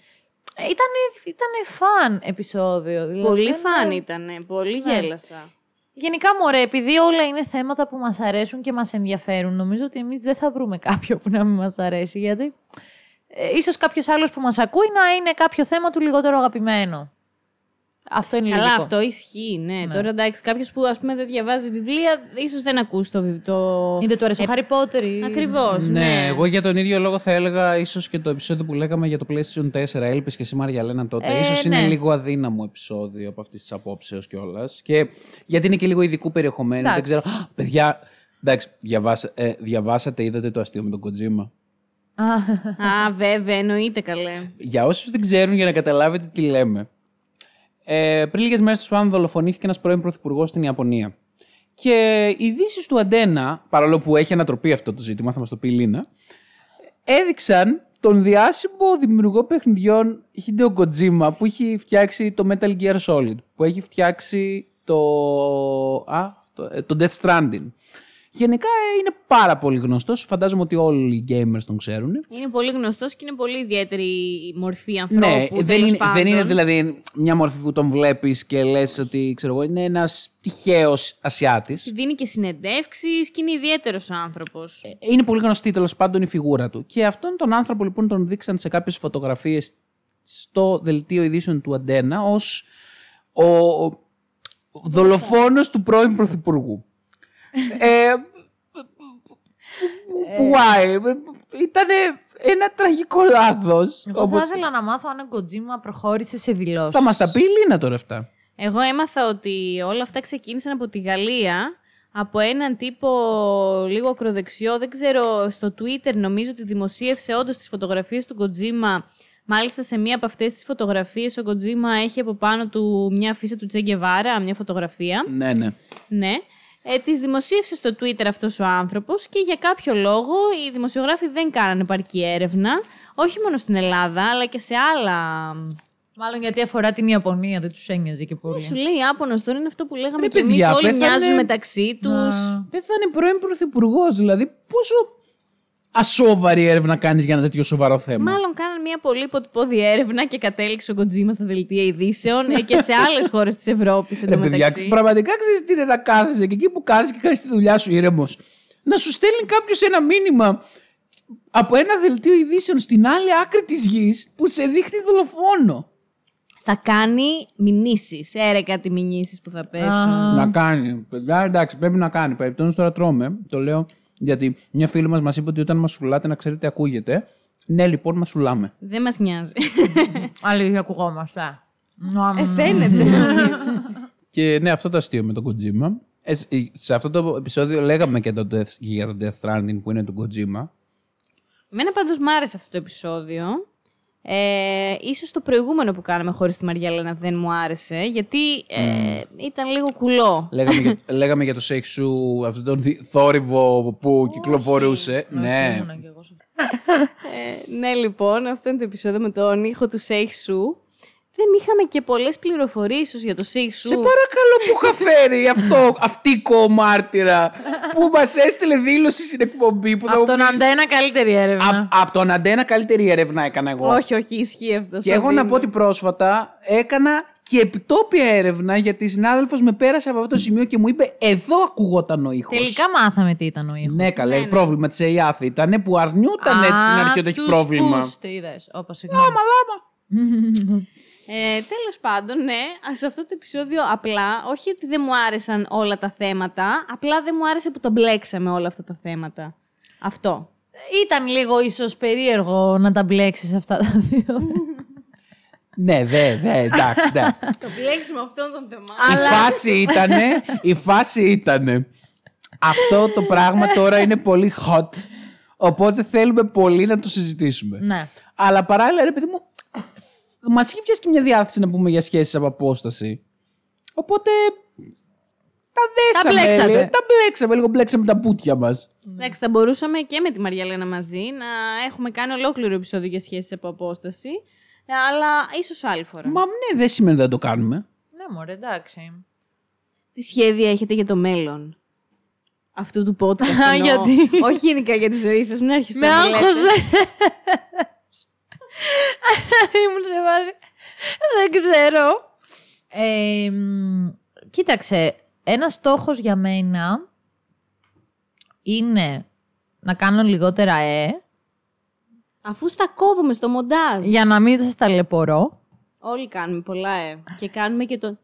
ήταν φαν επεισόδιο. Δηλαδή, πολύ φαν ήταν, πολύ γέλασα. Γενικά, μωρέ, επειδή όλα είναι θέματα που μας αρέσουν και μας ενδιαφέρουν, νομίζω ότι εμείς δεν θα βρούμε κάποιο που να μην μας αρέσει. Γιατί ίσως κάποιος άλλος που μας ακούει να είναι κάποιο θέμα του λιγότερο αγαπημένο. Αυτό είναι λογικό. Καλά, αυτό ισχύει, ναι. Τώρα εντάξει, κάποιος που ας πούμε δεν διαβάζει βιβλία, ίσως δεν ακούσει το βιβλίο. Ή δεν του αρέσει ο Harry Potter. Ακριβώς. Ναι, εγώ για τον ίδιο λόγο θα έλεγα ίσως και το επεισόδιο που λέγαμε για το PlayStation 4. Έλπες και εσύ, Μαριαλένα, τότε. Ίσως είναι λίγο αδύναμο επεισόδιο από αυτή τη απόψεως κιόλας. Και γιατί είναι και λίγο ειδικού περιεχομένου. Δεν ξέρω. Παιδιά, εντάξει, διαβάσατε, είδατε το αστείο με τον Kojima. Βέβαια, εννοείται καλέ. Για όσους δεν ξέρουν, για να καταλάβετε τι λέμε. Πριν λίγες μέρες στο Σουάν δολοφονήθηκε ένας πρώην πρωθυπουργός στην Ιαπωνία. Και οι ειδήσεις του Αντένα, παρόλο που έχει ανατροπή αυτό το ζήτημα, θα μας το πει η Λίνα, έδειξαν τον διάσημο δημιουργό παιχνιδιών Hideo Kojima που έχει φτιάξει το Metal Gear Solid, που έχει φτιάξει το Death Stranding. Γενικά είναι πάρα πολύ γνωστός. Φαντάζομαι ότι όλοι οι gamers τον ξέρουν. Είναι πολύ γνωστός και είναι πολύ ιδιαίτερη η μορφή ανθρώπου. Ναι, δεν είναι δηλαδή μια μορφή που τον βλέπεις και λες ότι ξέρω εγώ, είναι ένας τυχαίος Ασιάτης. Δίνει και συνεντεύξεις και είναι ιδιαίτερος άνθρωπος. Είναι πολύ γνωστή τέλος πάντων η φιγούρα του. Και αυτόν τον άνθρωπο λοιπόν τον δείξαν σε κάποιες φωτογραφίες στο δελτίο ειδήσεων του Αντένα ως ο δολοφόνος του πρώην πρωθυπουργού. Why? Ήταν ένα τραγικό λάθος. Εγώ θα ήθελα να μάθω αν ο Kojima προχώρησε σε δηλώσεις. Θα μας τα πει η Λίνα τώρα αυτά. Εγώ έμαθα ότι όλα αυτά ξεκίνησαν από τη Γαλλία, από έναν τύπο λίγο ακροδεξιό. Δεν ξέρω, στο Twitter νομίζω ότι δημοσίευσε όντως τις φωτογραφίες του Kojima. Μάλιστα σε μία από αυτές τις φωτογραφίες ο Kojima έχει από πάνω του μια φύσα του Τσε Γκεβάρα, μια φωτογραφία. Ναι. Τις δημοσίευσε στο Twitter αυτός ο άνθρωπος και για κάποιο λόγο οι δημοσιογράφοι δεν κάνανε επαρκή έρευνα, όχι μόνο στην Ελλάδα, αλλά και σε άλλα... Μάλλον γιατί αφορά την Ιαπωνία, δεν τους ένοιαζε και πολύ. Σου λέει Άπωνος, τώρα είναι αυτό που λέγαμε και εμείς, όλοι μοιάζουν μεταξύ τους. Πέθανε πρώην πρωθυπουργός, δηλαδή πόσο... ασόβαρη έρευνα κάνεις για ένα τέτοιο σοβαρό θέμα. Μάλλον κάναν μια πολύ υποτυπώδη έρευνα και κατέληξε ο Kojima στα δελτία ειδήσεων και σε άλλες χώρες της Ευρώπης. Πραγματικά ξέρεις τι είναι να κάθεσαι και εκεί που κάθεσαι και κάνεις τη δουλειά σου ήρεμος. Να σου στέλνει κάποιος ένα μήνυμα από ένα δελτίο ειδήσεων στην άλλη άκρη της γης που σε δείχνει δολοφόνο. Θα κάνει μηνύσεις. Έρεκα τι μηνύσεις που θα πέσουν. Να κάνει. Εντάξει, πρέπει να κάνει. Περιπτώνως τώρα τρώμε. Το λέω. Γιατί μια φίλη μας είπε ότι όταν μασουλάτε να ξέρετε ακούγεται. Ναι, λοιπόν, μασουλάμε. Δεν μας νοιάζει. Αλλιώς ακουγόμαστε. Φαίνεται. Και ναι, αυτό το αστείο με τον Kojima. Σε αυτό το επεισόδιο λέγαμε και για το Death Stranding που είναι του Kojima. Εμένα πάντως μ' άρεσε αυτό το επεισόδιο. Ίσως το προηγούμενο που κάναμε χωρίς τη Μαριαλένα δεν μου άρεσε, γιατί ήταν λίγο κουλό. Λέγαμε για το σεξ σου, αυτόν τον θόρυβο που κυκλοφορούσε. Ναι. Ναι, λοιπόν, αυτό είναι το επεισόδιο με τον ήχο του σεξ σου. Δεν είχαμε και πολλές πληροφορίες ίσως για το σεξ σου. Σε παρακαλώ, που είχα φέρει αυτή κομμάρτυρα που μας έστειλε δήλωση στην εκπομπή. Από τον Αντένα καλύτερη έρευνα. Από τον Αντένα καλύτερη έρευνα έκανα εγώ. Όχι, ισχύει αυτό. Και εγώ να πω ότι πρόσφατα έκανα και επιτόπια έρευνα, γιατί συνάδελφος με πέρασε από αυτό το σημείο και μου είπε: εδώ ακουγόταν ο ήχος. Τελικά μάθαμε τι ήταν ο ήχος. Ναι, καλά, ναι. Πρόβλημα της ΕΙΑΘ ήταν που αρνιόταν έτσι στην αρχή ότι έχει πρόβλημα. Τέλος πάντων, ναι, σε αυτό το επεισόδιο απλά, όχι ότι δεν μου άρεσαν όλα τα θέματα, απλά δεν μου άρεσε που τα μπλέξαμε όλα αυτά τα θέματα. Αυτό. Ήταν λίγο ίσως περίεργο να τα μπλέξεις αυτά τα δύο. Ναι, εντάξει. Το μπλέξουμε αυτών των θεμάτων. Η φάση ήτανε, αυτό το πράγμα τώρα είναι πολύ hot, οπότε θέλουμε πολύ να το συζητήσουμε. Ναι. Αλλά παράλληλα, ρε παιδί μου, μας είχε πιάσει και μια διάθεση να πούμε για σχέσεις από απόσταση. Οπότε τα μπλέξαμε. Λίγο μπλέξαμε τα πουτια μας. Εντάξει, θα μπορούσαμε και με τη Μαριαλένα μαζί να έχουμε κάνει ολόκληρο επεισόδιο για σχέσεις από απόσταση. Αλλά ίσως άλλη φορά. Μα ναι, δεν σημαίνει ότι δεν το κάνουμε. Ναι, μωρέ, εντάξει. Τι σχέδια έχετε για το μέλλον αυτού του podcast? Γιατί? Όχι γενικά για τη ζωή σας, μην αρχίσετε να μιλάτε. Ήμουν σε βάση. Δεν ξέρω. Κοίταξε, ένας στόχος για μένα είναι να κάνω λιγότερα αφού στα κόβουμε στο μοντάζ, για να μην σας ταλαιπωρώ. Όλοι κάνουμε πολλά και κάνουμε και το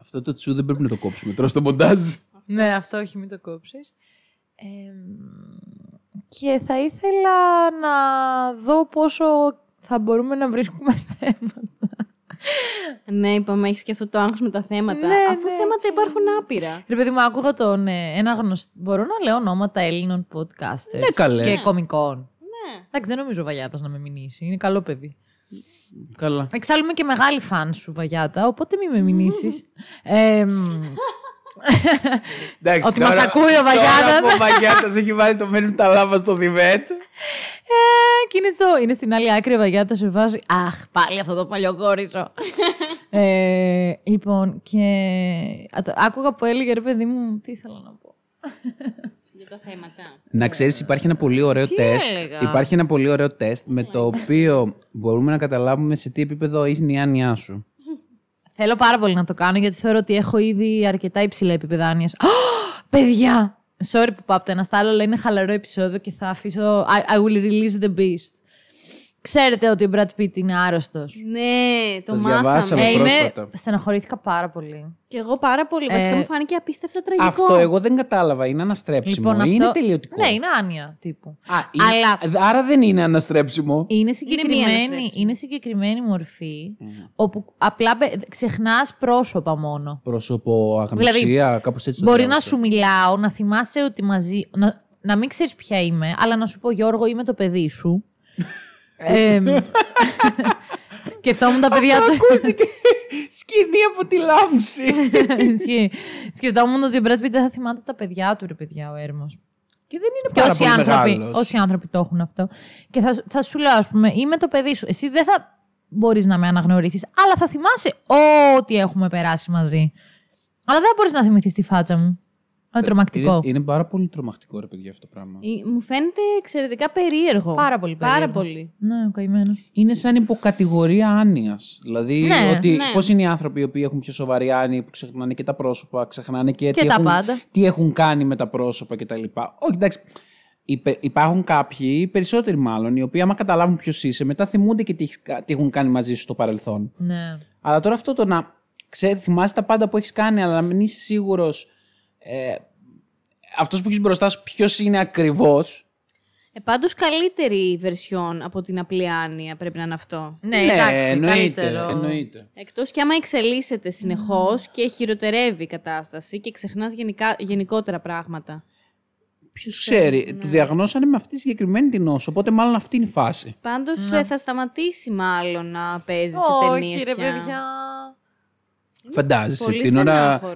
αυτό το τσου δεν πρέπει να το κόψουμε τώρα στο μοντάζ. Ναι, αυτό όχι, μην το κόψεις. Και θα ήθελα να δω πόσο θα μπορούμε να βρίσκουμε θέματα. Ναι, είπαμε, έχεις και αυτό το άγχος με τα θέματα. Ναι, αφού θέματα υπάρχουν άπειρα. Ρε παιδί μου, άκουγα τον ένα γνωστό. Μπορώ να λέω ονόματα Έλληνων podcasters και κομικών. Ναι. Εντάξει, δεν νομίζω ο Βαγιάτας να με μηνύσει. Είναι καλό παιδί. Καλά. Εξάλλου είμαι και μεγάλη φαν σου, Βαγιάτα, οπότε μην με μηνύσεις. Εντάξει, ότι μας ακούει ο Βαγιάτας. Ο Βαγιάτας έχει βάλει το Μένουν τα Λάμα στο Θιβέτ. Και είναι στην άλλη άκρη ο Βαγιάτας, σε βάζει. Αχ, πάλι αυτό το παλιοκόριτσο. Λοιπόν, και άκουγα που έλεγε, ρε παιδί μου, τι ήθελα να πω. Για τα θέματα. Να ξέρεις, υπάρχει ένα πολύ ωραίο τεστ. Υπάρχει ένα πολύ ωραίο τεστ με το οποίο μπορούμε να καταλάβουμε σε τι επίπεδο είναι η άνοιά σου. Θέλω πάρα πολύ να το κάνω, γιατί θεωρώ ότι έχω ήδη αρκετά υψηλά επίπεδα άνοιας. Παιδιά! Sorry που πάω από το ένα στα άλλο, αλλά είναι χαλαρό επεισόδιο και θα αφήσω. I will release the beast. Ξέρετε ότι ο Brad Pitt είναι άρρωστος. Ναι, το μάθαμε. Στεναχωρήθηκα πάρα πολύ. Και εγώ πάρα πολύ. Βασικά μου φάνηκε απίστευτα τραγικό. Αυτό εγώ δεν κατάλαβα. Είναι αναστρέψιμο. Λοιπόν, είναι τελειωτικό. Ναι, είναι άνοια τύπου. Άρα δεν είναι αναστρέψιμο. Είναι συγκεκριμένη μορφή, όπου απλά ξεχνάς πρόσωπα μόνο. Πρόσωπο, αγνωσία, δηλαδή, κάπως έτσι. Μπορεί να σου μιλάω, να θυμάσαι ότι μαζί. Να μην ξέρεις ποια είμαι, αλλά να σου πω, Γιώργο, είμαι το παιδί σου. Σκεφτόμουν τα παιδιά του. Ακούστηκε σκηνή από τη λάμψη. Σκεφτόμουν ότι ο Brad Pitt δεν θα θυμάται τα παιδιά του, ρε παιδιά, ο Έρμος. Και δεν είναι πάρα πολύ μεγάλος. Όσοι άνθρωποι το έχουν αυτό. Και θα σου λέω, ας πούμε, είμαι το παιδί σου. Εσύ δεν θα μπορείς να με αναγνωρίσεις, αλλά θα θυμάσαι ό,τι έχουμε περάσει μαζί. Αλλά δεν μπορείς να θυμηθείς τη φάτσα μου. Είναι πάρα πολύ τρομακτικό, ρε παιδιά, αυτό το πράγμα. Μου φαίνεται εξαιρετικά περίεργο. Πάρα πολύ περίεργο. Πάρα πολύ. Ναι, ο καημένος. Είναι σαν υποκατηγορία άνοιας. Δηλαδή, πώς είναι οι άνθρωποι οι οποίοι έχουν πιο σοβαρή άνοια, που ξεχνάνε και τα πρόσωπα, ξεχνάνε και τι έχουν κάνει με τα πρόσωπα κτλ. Όχι, εντάξει. Υπάρχουν κάποιοι, περισσότεροι μάλλον, οι οποίοι άμα καταλάβουν ποιος είσαι, μετά θυμούνται και τι έχουν κάνει μαζί σου στο παρελθόν. Ναι. Αλλά τώρα αυτό το να θυμάσαι τα πάντα που έχεις κάνει, αλλά να μην είσαι σίγουρος. Αυτός που έχεις μπροστά σου ποιος είναι ακριβώς. Πάντως καλύτερη version από την απλή άνοια πρέπει να είναι αυτό. Ναι, εντάξει, εννοείται. Εκτός και άμα εξελίσσεται συνεχώς και χειροτερεύει η κατάσταση και ξεχνάς γενικότερα πράγματα. Ποιος ξέρει. Ναι. Του διαγνώσανε με αυτή τη συγκεκριμένη την νόσο. Οπότε μάλλον αυτή είναι η φάση. Πάντως θα σταματήσει μάλλον να παίζει σε ταινίες. Όχι, ρε παιδιά. Φαντάζεσαι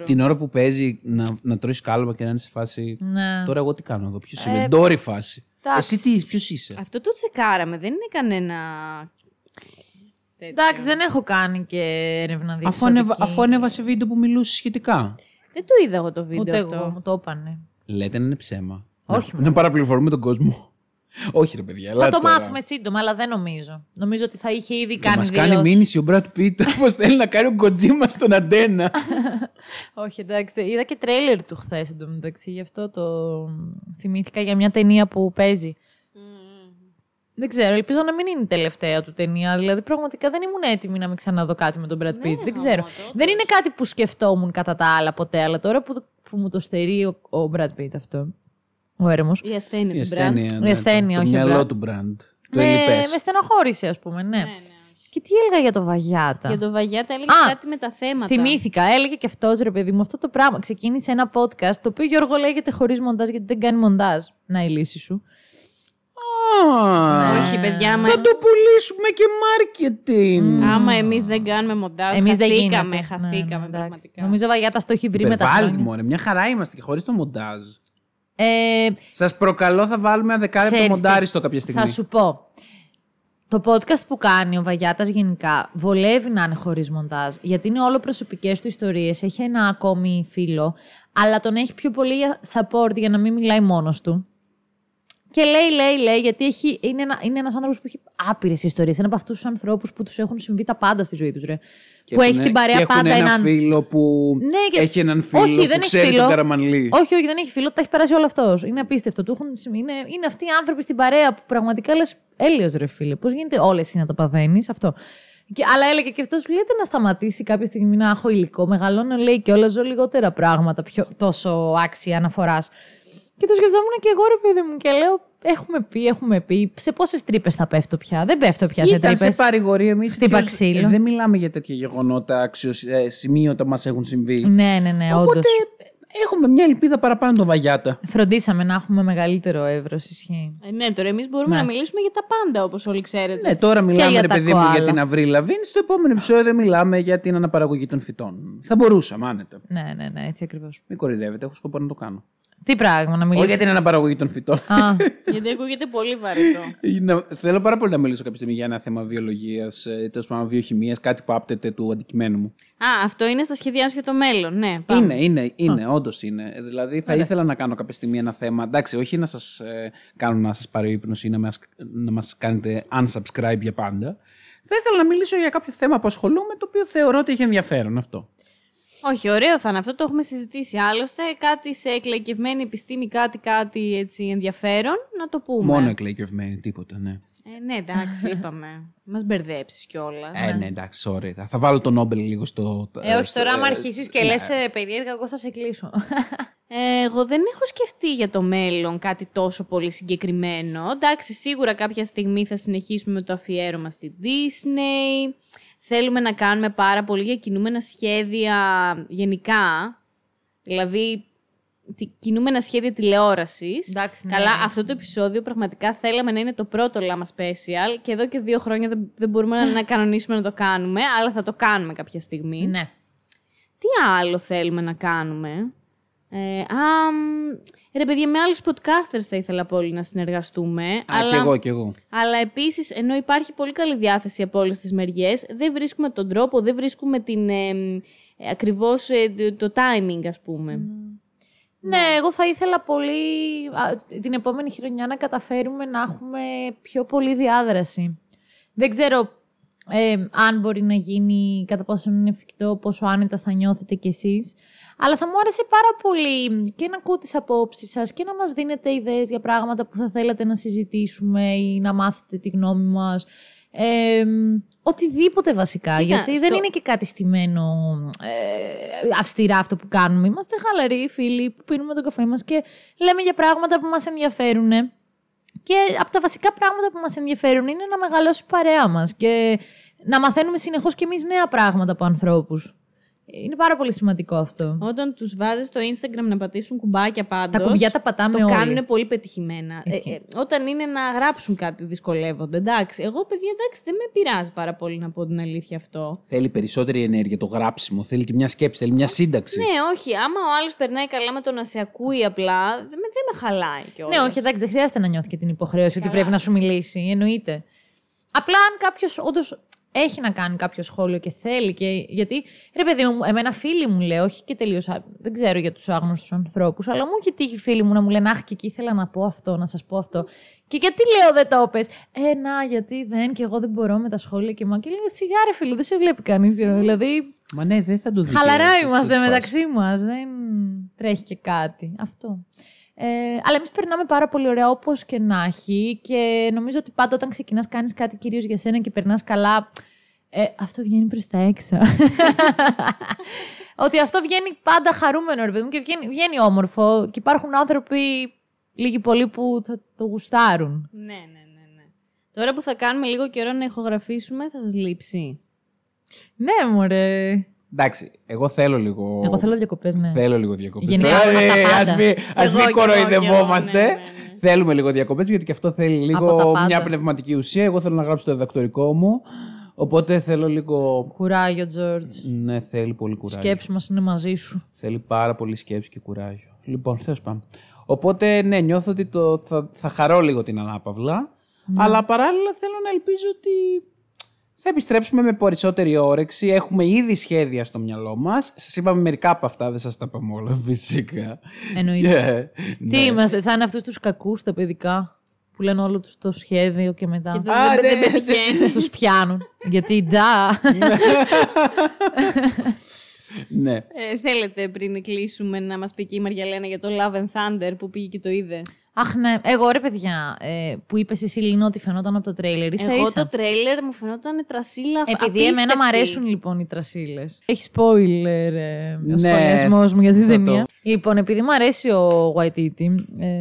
την ώρα που παίζει να τρώει κάλμα και να είναι σε φάση. Ναι. Τώρα εγώ τι κάνω εδώ. Ποιος είμαι. Ντόρη φάση. Εσύ τι, ποιος είσαι. Αυτό το τσεκάραμε. Δεν είναι κανένα. Εντάξει, δεν έχω κάνει και έρευνα διεξοδική. Αφού ανέβασε βίντεο που μιλούσε σχετικά. Δεν το είδα εγώ το βίντεο. Ούτε αυτό. Εγώ, μου το έπανε. Λέτε να είναι ψέμα. Όχι. Να παραπληροφορούμε τον κόσμο. Όχι, ρε παιδιά. Θα το τώρα μάθουμε σύντομα, αλλά δεν νομίζω. Νομίζω ότι θα είχε ήδη κάνει. Μας κάνει μήνυση ο Μπρατ Πιτ πως θέλει να κάνει ο Κοτζίμα στον αντένα. Όχι, εντάξει. Είδα και τρέιλερ του χθες εντωμεταξύ. Γι' αυτό το θυμήθηκα για μια ταινία που παίζει. Δεν ξέρω, ελπίζω να μην είναι η τελευταία του ταινία. Δηλαδή, πραγματικά δεν ήμουν έτοιμη να μην ξαναδώ κάτι με τον Brad Pitt. Ναι, δεν ξέρω. Δεν είναι κάτι που σκεφτόμουν κατά τα άλλα ποτέ, αλλά τώρα που μου το στερεί ο Brad Pitt αυτό. Ο έρεμος. Η ασθένεια του Brad. Ναι, η ασθένεια, το μυαλό του Brad. Με στενοχώρησε, ας πούμε, ναι. Και τι έλεγα για το Βαγιάτα. Για το Βαγιάτα έλεγε κάτι με τα θέματα. Θυμήθηκα, έλεγε και αυτός, ρε παιδί μου, αυτό το πράγμα. Ξεκίνησε ένα podcast, το οποίο Γιώργο λέγεται χωρίς μοντάζ, γιατί δεν κάνει μοντάζ. Να η λύση σου. Ναι. Όχι, παιδιά, θα το πουλήσουμε και marketing. Άμα εμείς δεν κάνουμε μοντάζ, χαθήκαμε πραγματικά. Νομίζω Βαγιάτα στο έχει βρει με τα χρόνια. Μωρέ, μια χαρά είμαστε και χωρίς το μοντάζ. Σας προκαλώ, θα βάλουμε ένα 10 λεπτό μοντάριστο κάποια στιγμή. Θα σου πω. Το podcast που κάνει ο Βαγιάτας γενικά βολεύει να είναι χωρίς μοντάζ, γιατί είναι όλο προσωπικές του ιστορίες. Έχει ένα ακόμη φίλο, αλλά τον έχει πιο πολύ για support, για να μην μιλάει μόνος του. Και λέει, γιατί είναι ένας άνθρωπος που έχει άπειρες ιστορίες. Είναι από αυτούς τους ανθρώπους που τους έχουν συμβεί τα πάντα στη ζωή τους, ρε. Και που έχει την παρέα πάντα έναν φίλο που. Ναι, έχει έναν φίλο όχι, που ξέρει φίλο. Την καραμανλή. Όχι, δεν έχει φίλο, τα έχει περάσει όλο αυτός. Είναι απίστευτο. Είναι αυτοί οι άνθρωποι στην παρέα που πραγματικά λες έλεος, ρε φίλε. Πώς γίνεται όλες εσύ να τα παθαίνεις αυτό. Αλλά έλεγε και αυτός, λέτε να σταματήσει κάποια στιγμή να έχω υλικό. Μεγαλώνω, λέει και όλα, ζω λιγότερα πράγματα τόσο άξια αναφοράς. Και το σκεφτόμουν και εγώ, ρε παιδί μου, και λέω: Έχουμε πει, σε πόσες τρύπες θα πέφτω πια. Δεν πέφτω πια σε τρύπες. Ήταν σε παρηγορία, εμείς δεν μιλάμε για τέτοια γεγονότα αξιοσημείωτα μας έχουν συμβεί. Ναι, όντως. Οπότε έχουμε μια ελπίδα παραπάνω τον Βαγιάτα. Φροντίσαμε να έχουμε μεγαλύτερο εύρος ισχύ. Ναι, τώρα εμείς μπορούμε να μιλήσουμε για τα πάντα, όπως όλοι ξέρετε. Ναι, τώρα μιλάμε, ρε παιδί μου, για την Αβρίλ Λαβίν. Στο επόμενο επεισόδιο μιλάμε για την αναπαραγωγή των φυτών. Θα μπορούσαμε άνετα. Ναι, έτσι ακριβώς. Μην κορυδεύετε, έχω σκοπό να το κάνω. Τι πράγμα να μιλήσω. Όχι για την αναπαραγωγή των φυτών. Γιατί ακούγεται πολύ βαρετό. Θέλω πάρα πολύ να μιλήσω κάποια στιγμή για ένα θέμα βιολογίας, τέλος πάντων βιοχημίας, κάτι που άπτεται του αντικειμένου μου. Αυτό είναι στα σχέδιά σου για το μέλλον, ναι. Είναι, όντως είναι. Δηλαδή θα ήθελα να κάνω κάποια στιγμή ένα θέμα. Εντάξει, όχι να σας κάνω να σας πάρει ο ύπνος ή να μας κάνετε unsubscribe για πάντα. Θα ήθελα να μιλήσω για κάποιο θέμα που ασχολούμαι, το οποίο θεωρώ ότι έχει ενδιαφέρον αυτό. Όχι, ωραίο θα είναι αυτό, το έχουμε συζητήσει άλλωστε. Κάτι σε εκλεκευμένη επιστήμη, κάτι έτσι ενδιαφέρον, να το πούμε. Μόνο εκλεκευμένη, τίποτα, ναι. Ναι, εντάξει, είπαμε. Μας μπερδέψεις κιόλας. Ναι, εντάξει, sorry. Θα βάλω τον Νόμπελ λίγο στο. Όχι, τώρα άμα αρχίσεις και λες περίεργα, εγώ θα σε κλείσω. Εγώ δεν έχω σκεφτεί για το μέλλον κάτι τόσο πολύ συγκεκριμένο. Εντάξει, σίγουρα κάποια στιγμή θα συνεχίσουμε με το αφιέρωμα στη Disney. Θέλουμε να κάνουμε πάρα πολύ για κινούμενα σχέδια γενικά, δηλαδή κινούμενα σχέδια τηλεόρασης. Εντάξει, ναι. Καλά, αυτό το επεισόδιο πραγματικά θέλαμε να είναι το πρώτο Lama Special και εδώ και 2 χρόνια δεν μπορούμε να κανονίσουμε να το κάνουμε, αλλά θα το κάνουμε κάποια στιγμή. Ναι. Τι άλλο θέλουμε να κάνουμε. Ρε παιδιά, με άλλους podcasters θα ήθελα πολύ να συνεργαστούμε. Κι εγώ. Αλλά επίσης, ενώ υπάρχει πολύ καλή διάθεση από όλες τις μεριές, δεν βρίσκουμε τον τρόπο, δεν βρίσκουμε ακριβώς το timing, ας πούμε. Ναι, εγώ θα ήθελα πολύ την επόμενη χρονιά να καταφέρουμε να έχουμε πιο πολύ διάδραση. Δεν ξέρω αν μπορεί να γίνει, κατά πόσο είναι εφικτό, πόσο άνετα θα νιώθετε κι εσείς. Αλλά θα μου άρεσε πάρα πολύ και να ακούω τις απόψεις σας και να μας δίνετε ιδέες για πράγματα που θα θέλατε να συζητήσουμε ή να μάθετε τη γνώμη μας. Οτιδήποτε βασικά, γιατί δεν είναι και κάτι στημένο αυστηρά αυτό που κάνουμε. Είμαστε χαλαροί φίλοι που πίνουμε τον καφέ μας και λέμε για πράγματα που μας ενδιαφέρουν. Και από τα βασικά πράγματα που μας ενδιαφέρουν είναι να μεγαλώσει η παρέα μας και να μαθαίνουμε συνεχώς κι εμείς νέα πράγματα από ανθρώπους. Είναι πάρα πολύ σημαντικό αυτό. Όταν τους βάζεις στο Instagram να πατήσουν κουμπάκια πάντως. Τα κουμπιά τα πατάμε όλοι. Το κάνουν πολύ πετυχημένα. Όταν είναι να γράψουν κάτι δυσκολεύονται. Εντάξει. Εγώ, παιδιά, εντάξει, δεν με πειράζει πάρα πολύ να πω την αλήθεια αυτό. Θέλει περισσότερη ενέργεια το γράψιμο. Θέλει και μια σκέψη, θέλει μια σύνταξη. Ναι, όχι. Άμα ο άλλος περνάει καλά με το να σε ακούει απλά, δεν με χαλάει κιόλας. Ναι, όχι, εντάξει, δεν χρειάζεται να νιώθει και την υποχρέωση ότι πρέπει να σου μιλήσει. Εννοείται. Απλά αν κάποιος όντως έχει να κάνει κάποιο σχόλιο και θέλει. Και... γιατί, ρε παιδί μου, εμένα φίλοι μου λέει, όχι και τελείως. Δεν ξέρω για τους άγνωστους ανθρώπους, αλλά μου έχει τύχει φίλοι μου να μου λένε αχ, και εκεί ήθελα να πω αυτό, να σας πω αυτό. Και γιατί λέω δεν το πες. Να, γιατί δεν, και εγώ δεν μπορώ με τα σχόλια και μα. Και λέω σιγά, ρε φίλε, δεν σε βλέπει κανείς. Δηλαδή. Μα ναι, δεν θα το δει. Χαλαρά είμαστε μεταξύ μας. Δεν τρέχει και κάτι. Αυτό. Αλλά εμείς περνάμε πάρα πολύ ωραία όπως και να έχει και νομίζω ότι πάντα όταν ξεκινάς κάνεις κάτι κυρίως για σένα και περνάς καλά, αυτό βγαίνει προς τα έξω. Ότι αυτό βγαίνει πάντα χαρούμενο, ρε παιδί μου, και βγαίνει όμορφο και υπάρχουν άνθρωποι λίγοι πολλοί που θα το γουστάρουν. Ναι. Τώρα που θα κάνουμε λίγο καιρό να ηχογραφήσουμε θα σας λείψει. Ναι, μωρέ. Εντάξει, εγώ θέλω λίγο. Εγώ θέλω διακοπές, ναι. Θέλω λίγο διακοπές. Ας μην κοροϊδευόμαστε. Ναι. Θέλουμε λίγο διακοπές, γιατί και αυτό θέλει λίγο μια πνευματική ουσία. Εγώ θέλω να γράψω το διδακτορικό μου. Οπότε θέλω λίγο. Κουράγιο, Τζόρτζ. Ναι, θέλει πολύ κουράγιο. Η σκέψη μας είναι μαζί σου. Θέλει πάρα πολύ σκέψη και κουράγιο. Λοιπόν, θέλω να πάμε. Οπότε, ναι, νιώθω ότι θα χαρώ λίγο την ανάπαυλα. Ναι. Αλλά παράλληλα θέλω να ελπίζω ότι. Θα επιστρέψουμε με περισσότερη όρεξη. Έχουμε ήδη σχέδια στο μυαλό μας. Σας είπαμε μερικά από αυτά, δεν σας τα πάμε όλα, φυσικά. Εννοείται. Τι είμαστε, σαν αυτούς τους κακούς τα παιδικά που λένε όλο τους το σχέδιο και μετά. Και δεν πετυχαίνουν. Τους πιάνουν. Γιατί ντά. Ναι. Θέλετε πριν κλείσουμε να μας πει και η Μαριαλένα για το Love and Thunder που πήγε και το είδε. Αχ, ναι. Εγώ, ρε παιδιά, που είπες εσύ, Λινό, ότι φαινόταν από το τρέιλερ. Εγώ το τρέιλερ μου φαινόταν τρασίλα αυτή. Επειδή εμένα μου αρέσουν λοιπόν οι τρασίλες. Έχει spoiler ο σχολιασμός μου για την ταινία. Λοιπόν, επειδή μου αρέσει ο Waititi,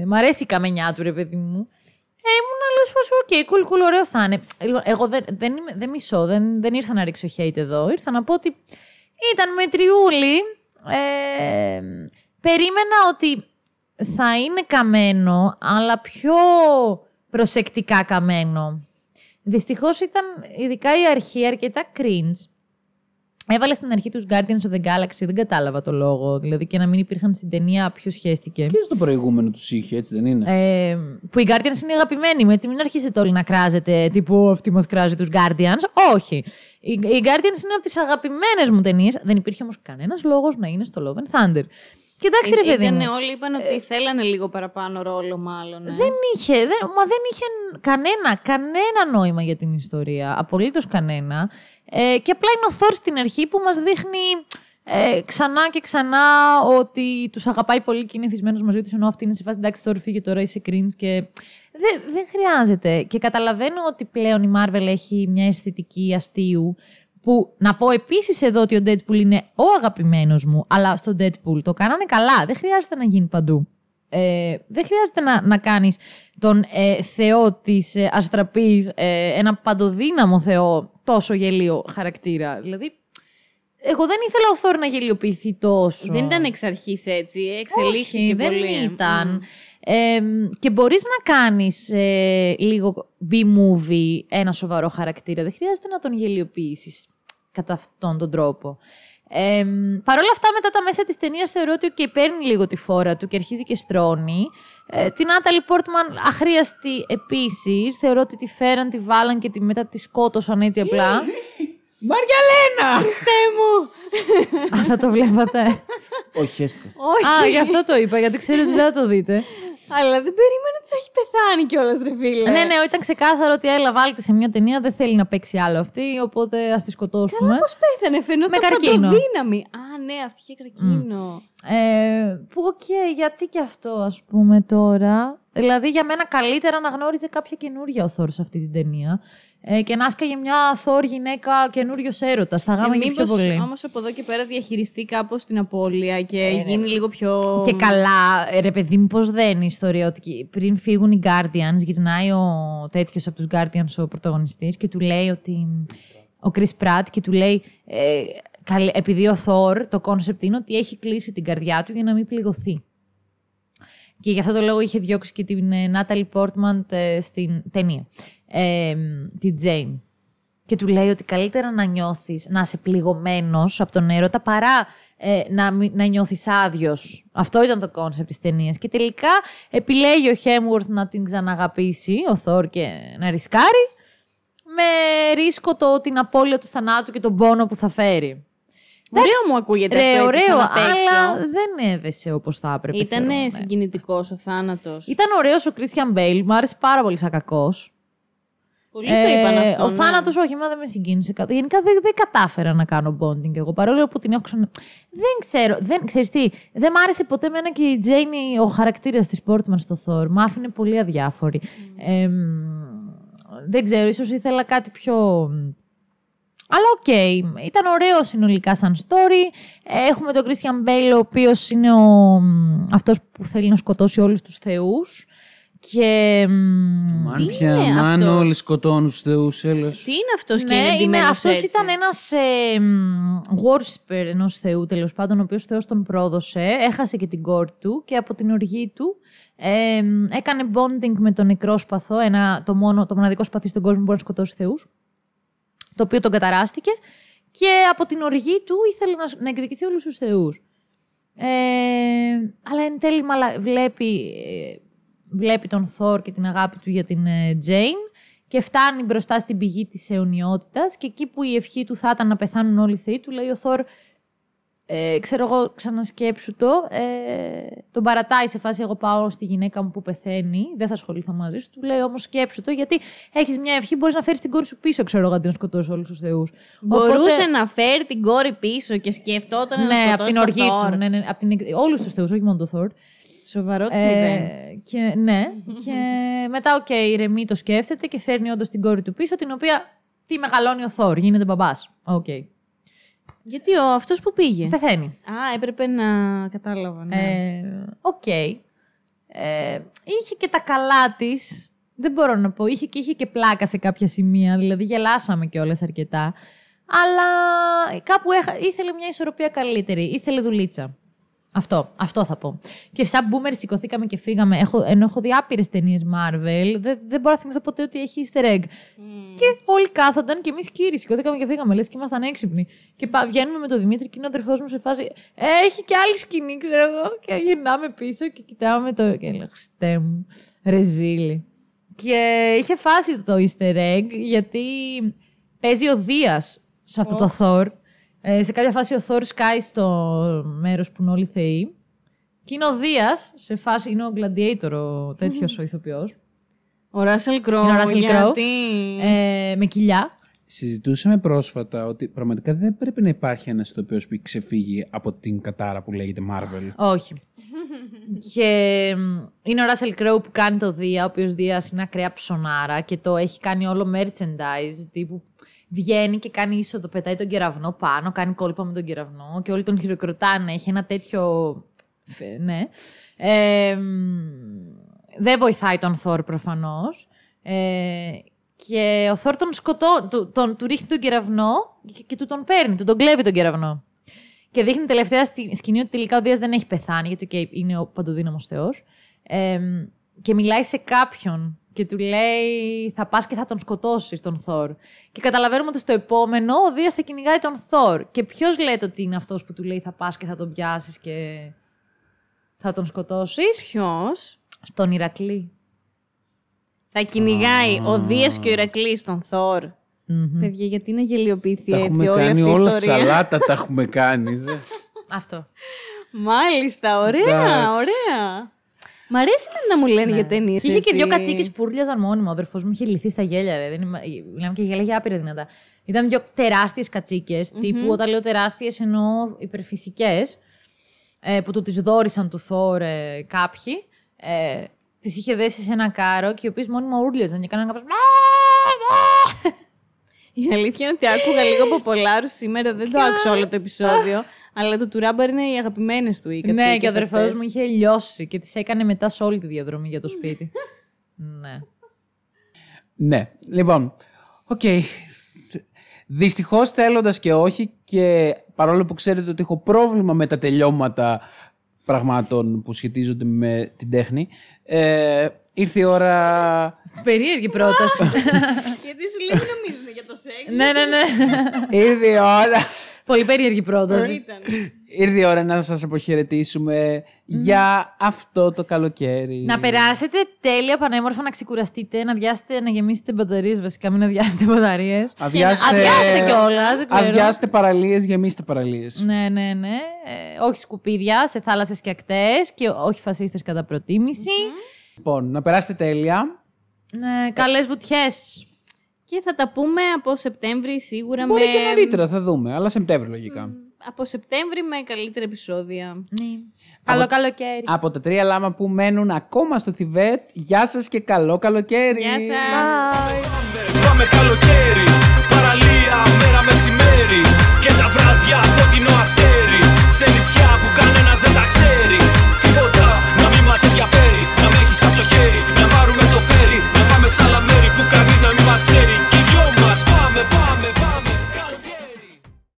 μου αρέσει η καμενιά του, ρε παιδί μου. Ήμουν άλλο φω, οκ, κουλ, ωραίο θα είναι. Εγώ δεν μισώ, δεν ήρθα να ρίξω hate εδώ. Ήρθα να πω ότι ήταν μετριούλη. Περίμενα ότι. Θα είναι καμένο, αλλά πιο προσεκτικά καμένο. Δυστυχώς ήταν, ειδικά η αρχή, αρκετά cringe. Έβαλε στην αρχή τους Guardians of the Galaxy, δεν κατάλαβα το λόγο. Δηλαδή και να μην υπήρχαν στην ταινία, ποιος χέστηκε. Και στο προηγούμενο τους είχε, έτσι δεν είναι. Που οι Guardians είναι αγαπημένοι μου, έτσι μην αρχίσετε όλοι να κράζετε. Τύπου αυτοί μας κράζουν τους Guardians. Όχι. Οι Guardians είναι από τις αγαπημένες μου ταινίες. Δεν υπήρχε όμως κανένας λόγος να είναι στο Love and Thunder. Κοιτάξτε, ρε παιδί μου. Όλοι είπαν ότι θέλανε λίγο παραπάνω ρόλο, μάλλον. Δεν είχε κανένα νόημα για την ιστορία. Απολύτως κανένα. Και απλά είναι ο Θόρ στην αρχή που μας δείχνει ξανά και ξανά ότι τους αγαπάει πολύ και είναι θυσμένος μαζί τους. Ενώ αυτή είναι σε φάση εντάξει, Θόρ, φύγε τώρα, είσαι cringe. Και... δεν χρειάζεται. Και καταλαβαίνω ότι πλέον η Marvel έχει μια αισθητική αστείου. Που να πω επίσης εδώ ότι ο Deadpool είναι ο αγαπημένος μου, αλλά στο Deadpool το κάνανε καλά. Δεν χρειάζεται να γίνει παντού. Δεν χρειάζεται να κάνεις τον θεό της αστραπής, ένα παντοδύναμο θεό, τόσο γελίο χαρακτήρα. Δηλαδή, εγώ δεν ήθελα ο Θόρ να γελιοποιηθεί τόσο. Δεν ήταν εξ αρχής έτσι, εξελίχθηκε. Όχι, δεν πολύ. Ήταν. Και μπορείς να κάνεις λίγο B-movie, ένα σοβαρό χαρακτήρα. Δεν χρειάζεται να τον γελιοποιήσεις κατά αυτόν τον τρόπο. Παρ' όλα αυτά, μετά τα μέσα της ταινίας θεωρώ ότι και παίρνει λίγο τη φόρα του και αρχίζει και στρώνει. Την Natalie Portman αχρίαστη επίσης. Θεωρώ ότι τη φέραν, τη βάλαν και μετά τη σκότωσαν έτσι απλά. Μαριαλένα! Χριστέ μου! Α, θα το βλέπατε. Όχι, χέστηκα. Α, γι' αυτό το είπα, γιατί ξέρω ότι δεν θα το δείτε. Αλλά δεν περίμενα ότι θα έχει πεθάνει κιόλας, ρε φίλε. Ναι, ήταν ξεκάθαρο ότι έλα, βάλτε σε μια ταινία, δεν θέλει να παίξει άλλο αυτή, οπότε ας τη σκοτώσουμε. Καλά, πώς πέθανε, φαινόταν παντοδύναμη. Α, ναι, αυτή είχε καρκίνο. Που, οκ, γιατί κι αυτό, ας πούμε τώρα. Δηλαδή, για μένα καλύτερα να γνώριζε κάποια καινούρια ο Θόρ σε αυτή την ταινία. Και να άσκαγε μια Θόρ γυναίκα καινούριος έρωτας. Θα γάμαγε πιο πολύ. Όμως από εδώ και πέρα διαχειριστεί κάπως την απώλεια και γίνει λίγο πιο. Και καλά, ρε παιδί μου, πώς δεν είναι η ιστορία ότι πριν φύγουν οι Guardians, γυρνάει ο τέτοιος από τους Guardians ο πρωταγωνιστής και του λέει ότι. Ο Chris Pratt και του λέει επειδή ο Thor, το κόνσεπτ είναι ότι έχει κλείσει την καρδιά του για να μην πληγωθεί. Και γι' αυτό το λόγο είχε διώξει και την Natalie Portman στην ταινία. Την Jane. Και του λέει ότι καλύτερα να νιώθεις, να είσαι πληγωμένος από τον έρωτα παρά να νιώθεις άδειος. Αυτό ήταν το κόνσεπτ της ταινίας. Και τελικά επιλέγει ο Hemsworth να την ξαναγαπήσει, ο Thor, και να ρισκάρει, με ρίσκο την απώλεια του θανάτου και τον πόνο που θα φέρει. Ωραίο μου ακούγεται αυτό. Ωραίο, αλλά δεν έδεσε όπως θα έπρεπε. Ήταν συγκινητικός ο θάνατος. Ήταν ωραίος ο Christian Bale, μου άρεσε πάρα πολύ σαν κακός. Πολλοί το είπαν αυτό. Ο θάνατος, όχι, εμένα δεν με συγκίνησε. Γενικά δεν κατάφερα να κάνω bonding εγώ. Παρόλο που την έχω δεν ξέρω. Ξέρεις τι, δεν μ' άρεσε ποτέ εμένα και η Jane, ο χαρακτήρας της Portman στο Thor. Μ' άφηνε πολύ αδιάφορη. Δεν ξέρω, ίσως ήθελα κάτι πιο. Αλλά οκ, ήταν ωραίο συνολικά σαν story. Έχουμε τον Christian Bale, ο οποίος είναι αυτός που θέλει να σκοτώσει όλους τους θεούς. Και. Αν όλοι σκοτώνουν τους θεούς, έλεος. Τι είναι αυτός, ναι, και είναι αυτός ήταν ένας worshiper ενός θεού, τέλος πάντων, ο οποίος θεός τον πρόδωσε. Έχασε και την κόρη του και από την οργή του έκανε bonding με τον νεκρόσπαθο, το μοναδικό σπαθί στον κόσμο που μπορεί να σκοτώσει θεούς. Το οποίο τον καταράστηκε και από την οργή του ήθελε να εκδικηθεί όλους τους θεούς. Αλλά εν τέλει βλέπει τον Thor και την αγάπη του για την Jane και φτάνει μπροστά στην πηγή της αιωνιότητας και εκεί που η ευχή του θα ήταν να πεθάνουν όλοι οι θεοί, του λέει ο Thor, ξέρω εγώ, ξανασκέψου το, τον παρατάει σε φάση εγώ πάω στη γυναίκα μου που πεθαίνει, δεν θα ασχοληθώ μαζί σου, του λέει όμως σκέψου το, γιατί έχεις μια ευχή, μπορείς να φέρεις την κόρη σου πίσω, ξέρω εγώ, αντί να σκοτώσεις όλους τους θεούς. Μπορούσε να φέρει την κόρη πίσω και σκεφτόταν να σκοτώσει τον Thor. Ναι, από την οργή του, όλους τους θεούς, όχι μόνο τον Thor. Σοβαρό τι και, ναι, και μετά ηρεμεί, το σκέφτεται και φέρνει όντως την κόρη του πίσω, την οποία τη μεγαλώνει ο Thor, γίνεται μπαμπάς. Okay. Γιατί αυτός που πήγε. Πεθαίνει. Α, έπρεπε να κατάλαβα. Ναι. Είχε και τα καλά της, δεν μπορώ να πω, είχε και πλάκα σε κάποια σημεία, δηλαδή γελάσαμε κιόλας αρκετά, αλλά κάπου ήθελε μια ισορροπία καλύτερη, ήθελε δουλίτσα. Αυτό θα πω. Και σαν boomer σηκωθήκαμε και φύγαμε. Ενώ έχω δει άπειρες ταινίες Marvel, δεν μπορώ να θυμηθώ ποτέ ότι έχει easter egg. Και όλοι κάθονταν και εμείς κύριοι σηκωθήκαμε και φύγαμε. Λες και ήμασταν έξυπνοι. Και βγαίνουμε με τον Δημήτρη και είναι ο αδερφός μου σε φάση. Έχει και άλλη σκηνή, ξέρω εγώ. Και γυρνάμε πίσω και κοιτάμε το. Και λέω, Χριστέ μου, ρεζίλη. Και είχε φάση το easter egg, γιατί παίζει ο Δίας σε αυτό το Thor. Σε κάποια φάση ο Thor σκάει στο μέρος που είναι όλοι θεοί. Και είναι ο Δίας, σε φάση είναι ο Gladiator, ο τέτοιος ο ηθοποιός. Ο Russell Crowe. Γιατί... με κοιλιά. Συζητούσαμε πρόσφατα ότι πραγματικά δεν πρέπει να υπάρχει ένας ηθοποιός που ξεφύγει από την κατάρα που λέγεται Marvel. Όχι. Και είναι ο Russell Crowe που κάνει το Δία, ο οποίος Δίας είναι ακραία ψωνάρα και το έχει κάνει όλο merchandise τύπου. Βγαίνει και κάνει είσοδο, πετάει τον κεραυνό πάνω, κάνει κόλπα με τον κεραυνό και όλοι τον χειροκροτάνε. Έχει ένα τέτοιο. Ναι. Δεν βοηθάει τον Thor προφανώς. Και ο Thor τον σκοτώνει, του ρίχνει τον κεραυνό και του τον παίρνει, του τον κλέβει τον κεραυνό. Και δείχνει τελευταία στη σκηνή ότι τελικά ο Δίας δεν έχει πεθάνει, γιατί και είναι ο παντοδύναμος θεός. Και μιλάει σε κάποιον. Και του λέει, θα πας και θα τον σκοτώσεις τον Thor. Και καταλαβαίνουμε ότι στο επόμενο ο Δίας θα κυνηγάει τον Thor. Και ποιος λέτε ότι είναι αυτός που του λέει, θα πας και θα τον πιάσεις και θα τον σκοτώσεις? Ποιος? Στον Ηρακλή. Θα κυνηγάει ο Δίας και ο Ηρακλής τον Thor. Παιδιά, γιατί να γελιοποιηθεί έτσι όλη αυτή η ιστορία? Όλα σαλάτα τα έχουμε κάνει. Αυτό. Μάλιστα, ωραία. Μ' αρέσει να μου λένε για ταινίες. Είχε και δύο κατσίκες που ούρλιαζαν μόνιμα. Ο αδερφός μου είχε λυθεί στα γέλια. Μιλάμε και γέλια άπειρα δυνατά. Ήταν δύο τεράστιες κατσίκες, τύπου όταν λέω τεράστιες εννοώ υπερφυσικές, που του τις δώρισαν του Thor κάποιοι. Τις είχε δέσει σε ένα κάρο και οι οποίες μόνιμα ούρλιαζαν και κάναν κάπως. Η αλήθεια είναι ότι άκουγα λίγο από πολλάρους σήμερα, δεν το άκουσα όλο το επεισόδιο. Αλλά το τουράμπαρ είναι οι αγαπημένες του οι κατσίκες. Ναι, και ο αδερφός μου είχε λιώσει και τις έκανε μετά σε όλη τη διαδρομή για το σπίτι. Ναι. Λοιπόν, οκ. Δυστυχώς θέλοντας και όχι, και παρόλο που ξέρετε ότι έχω πρόβλημα με τα τελειώματα πραγμάτων που σχετίζονται με την τέχνη, ήρθε η ώρα. Περίεργη πρόταση. Γιατί σου λέει νομίζουν για το σεξ. Ναι, ναι, ναι. Ήρθε η ώρα. Πολύ περίεργη πρόταση. Ήρθε η ώρα να σας αποχαιρετήσουμε για αυτό το καλοκαίρι. Να περάσετε τέλεια, πανέμορφα, να ξεκουραστείτε, να βιάσετε, να γεμίσετε μπαταρίες. Βασικά, μην αδειάσετε μπαταρίες. Αδειάστε κιόλας. Αδειάστε παραλίες, γεμίστε παραλίες. Ναι, ναι, ναι. Όχι σκουπίδια σε θάλασσες και ακτές και όχι φασίστες κατά προτίμηση. Λοιπόν, να περάσετε τέλεια. Ναι, καλές βουτιές. Και θα τα πούμε από Σεπτέμβρη σίγουρα. Μπορεί και νωρίτερα, θα δούμε, αλλά Σεπτέμβρη λογικά. Από Σεπτέμβρη με καλύτερα επεισόδια. Ναι. Καλό καλοκαίρι. Από τα τρία λάμα που μένουν ακόμα στο Θιβέτ, γεια σας και καλό καλοκαίρι. Γεια σας. Πάμε καλοκαίρι, παραλία, μέρα μεσημέρι. Και τα βράδια φωτεινό αστέρι.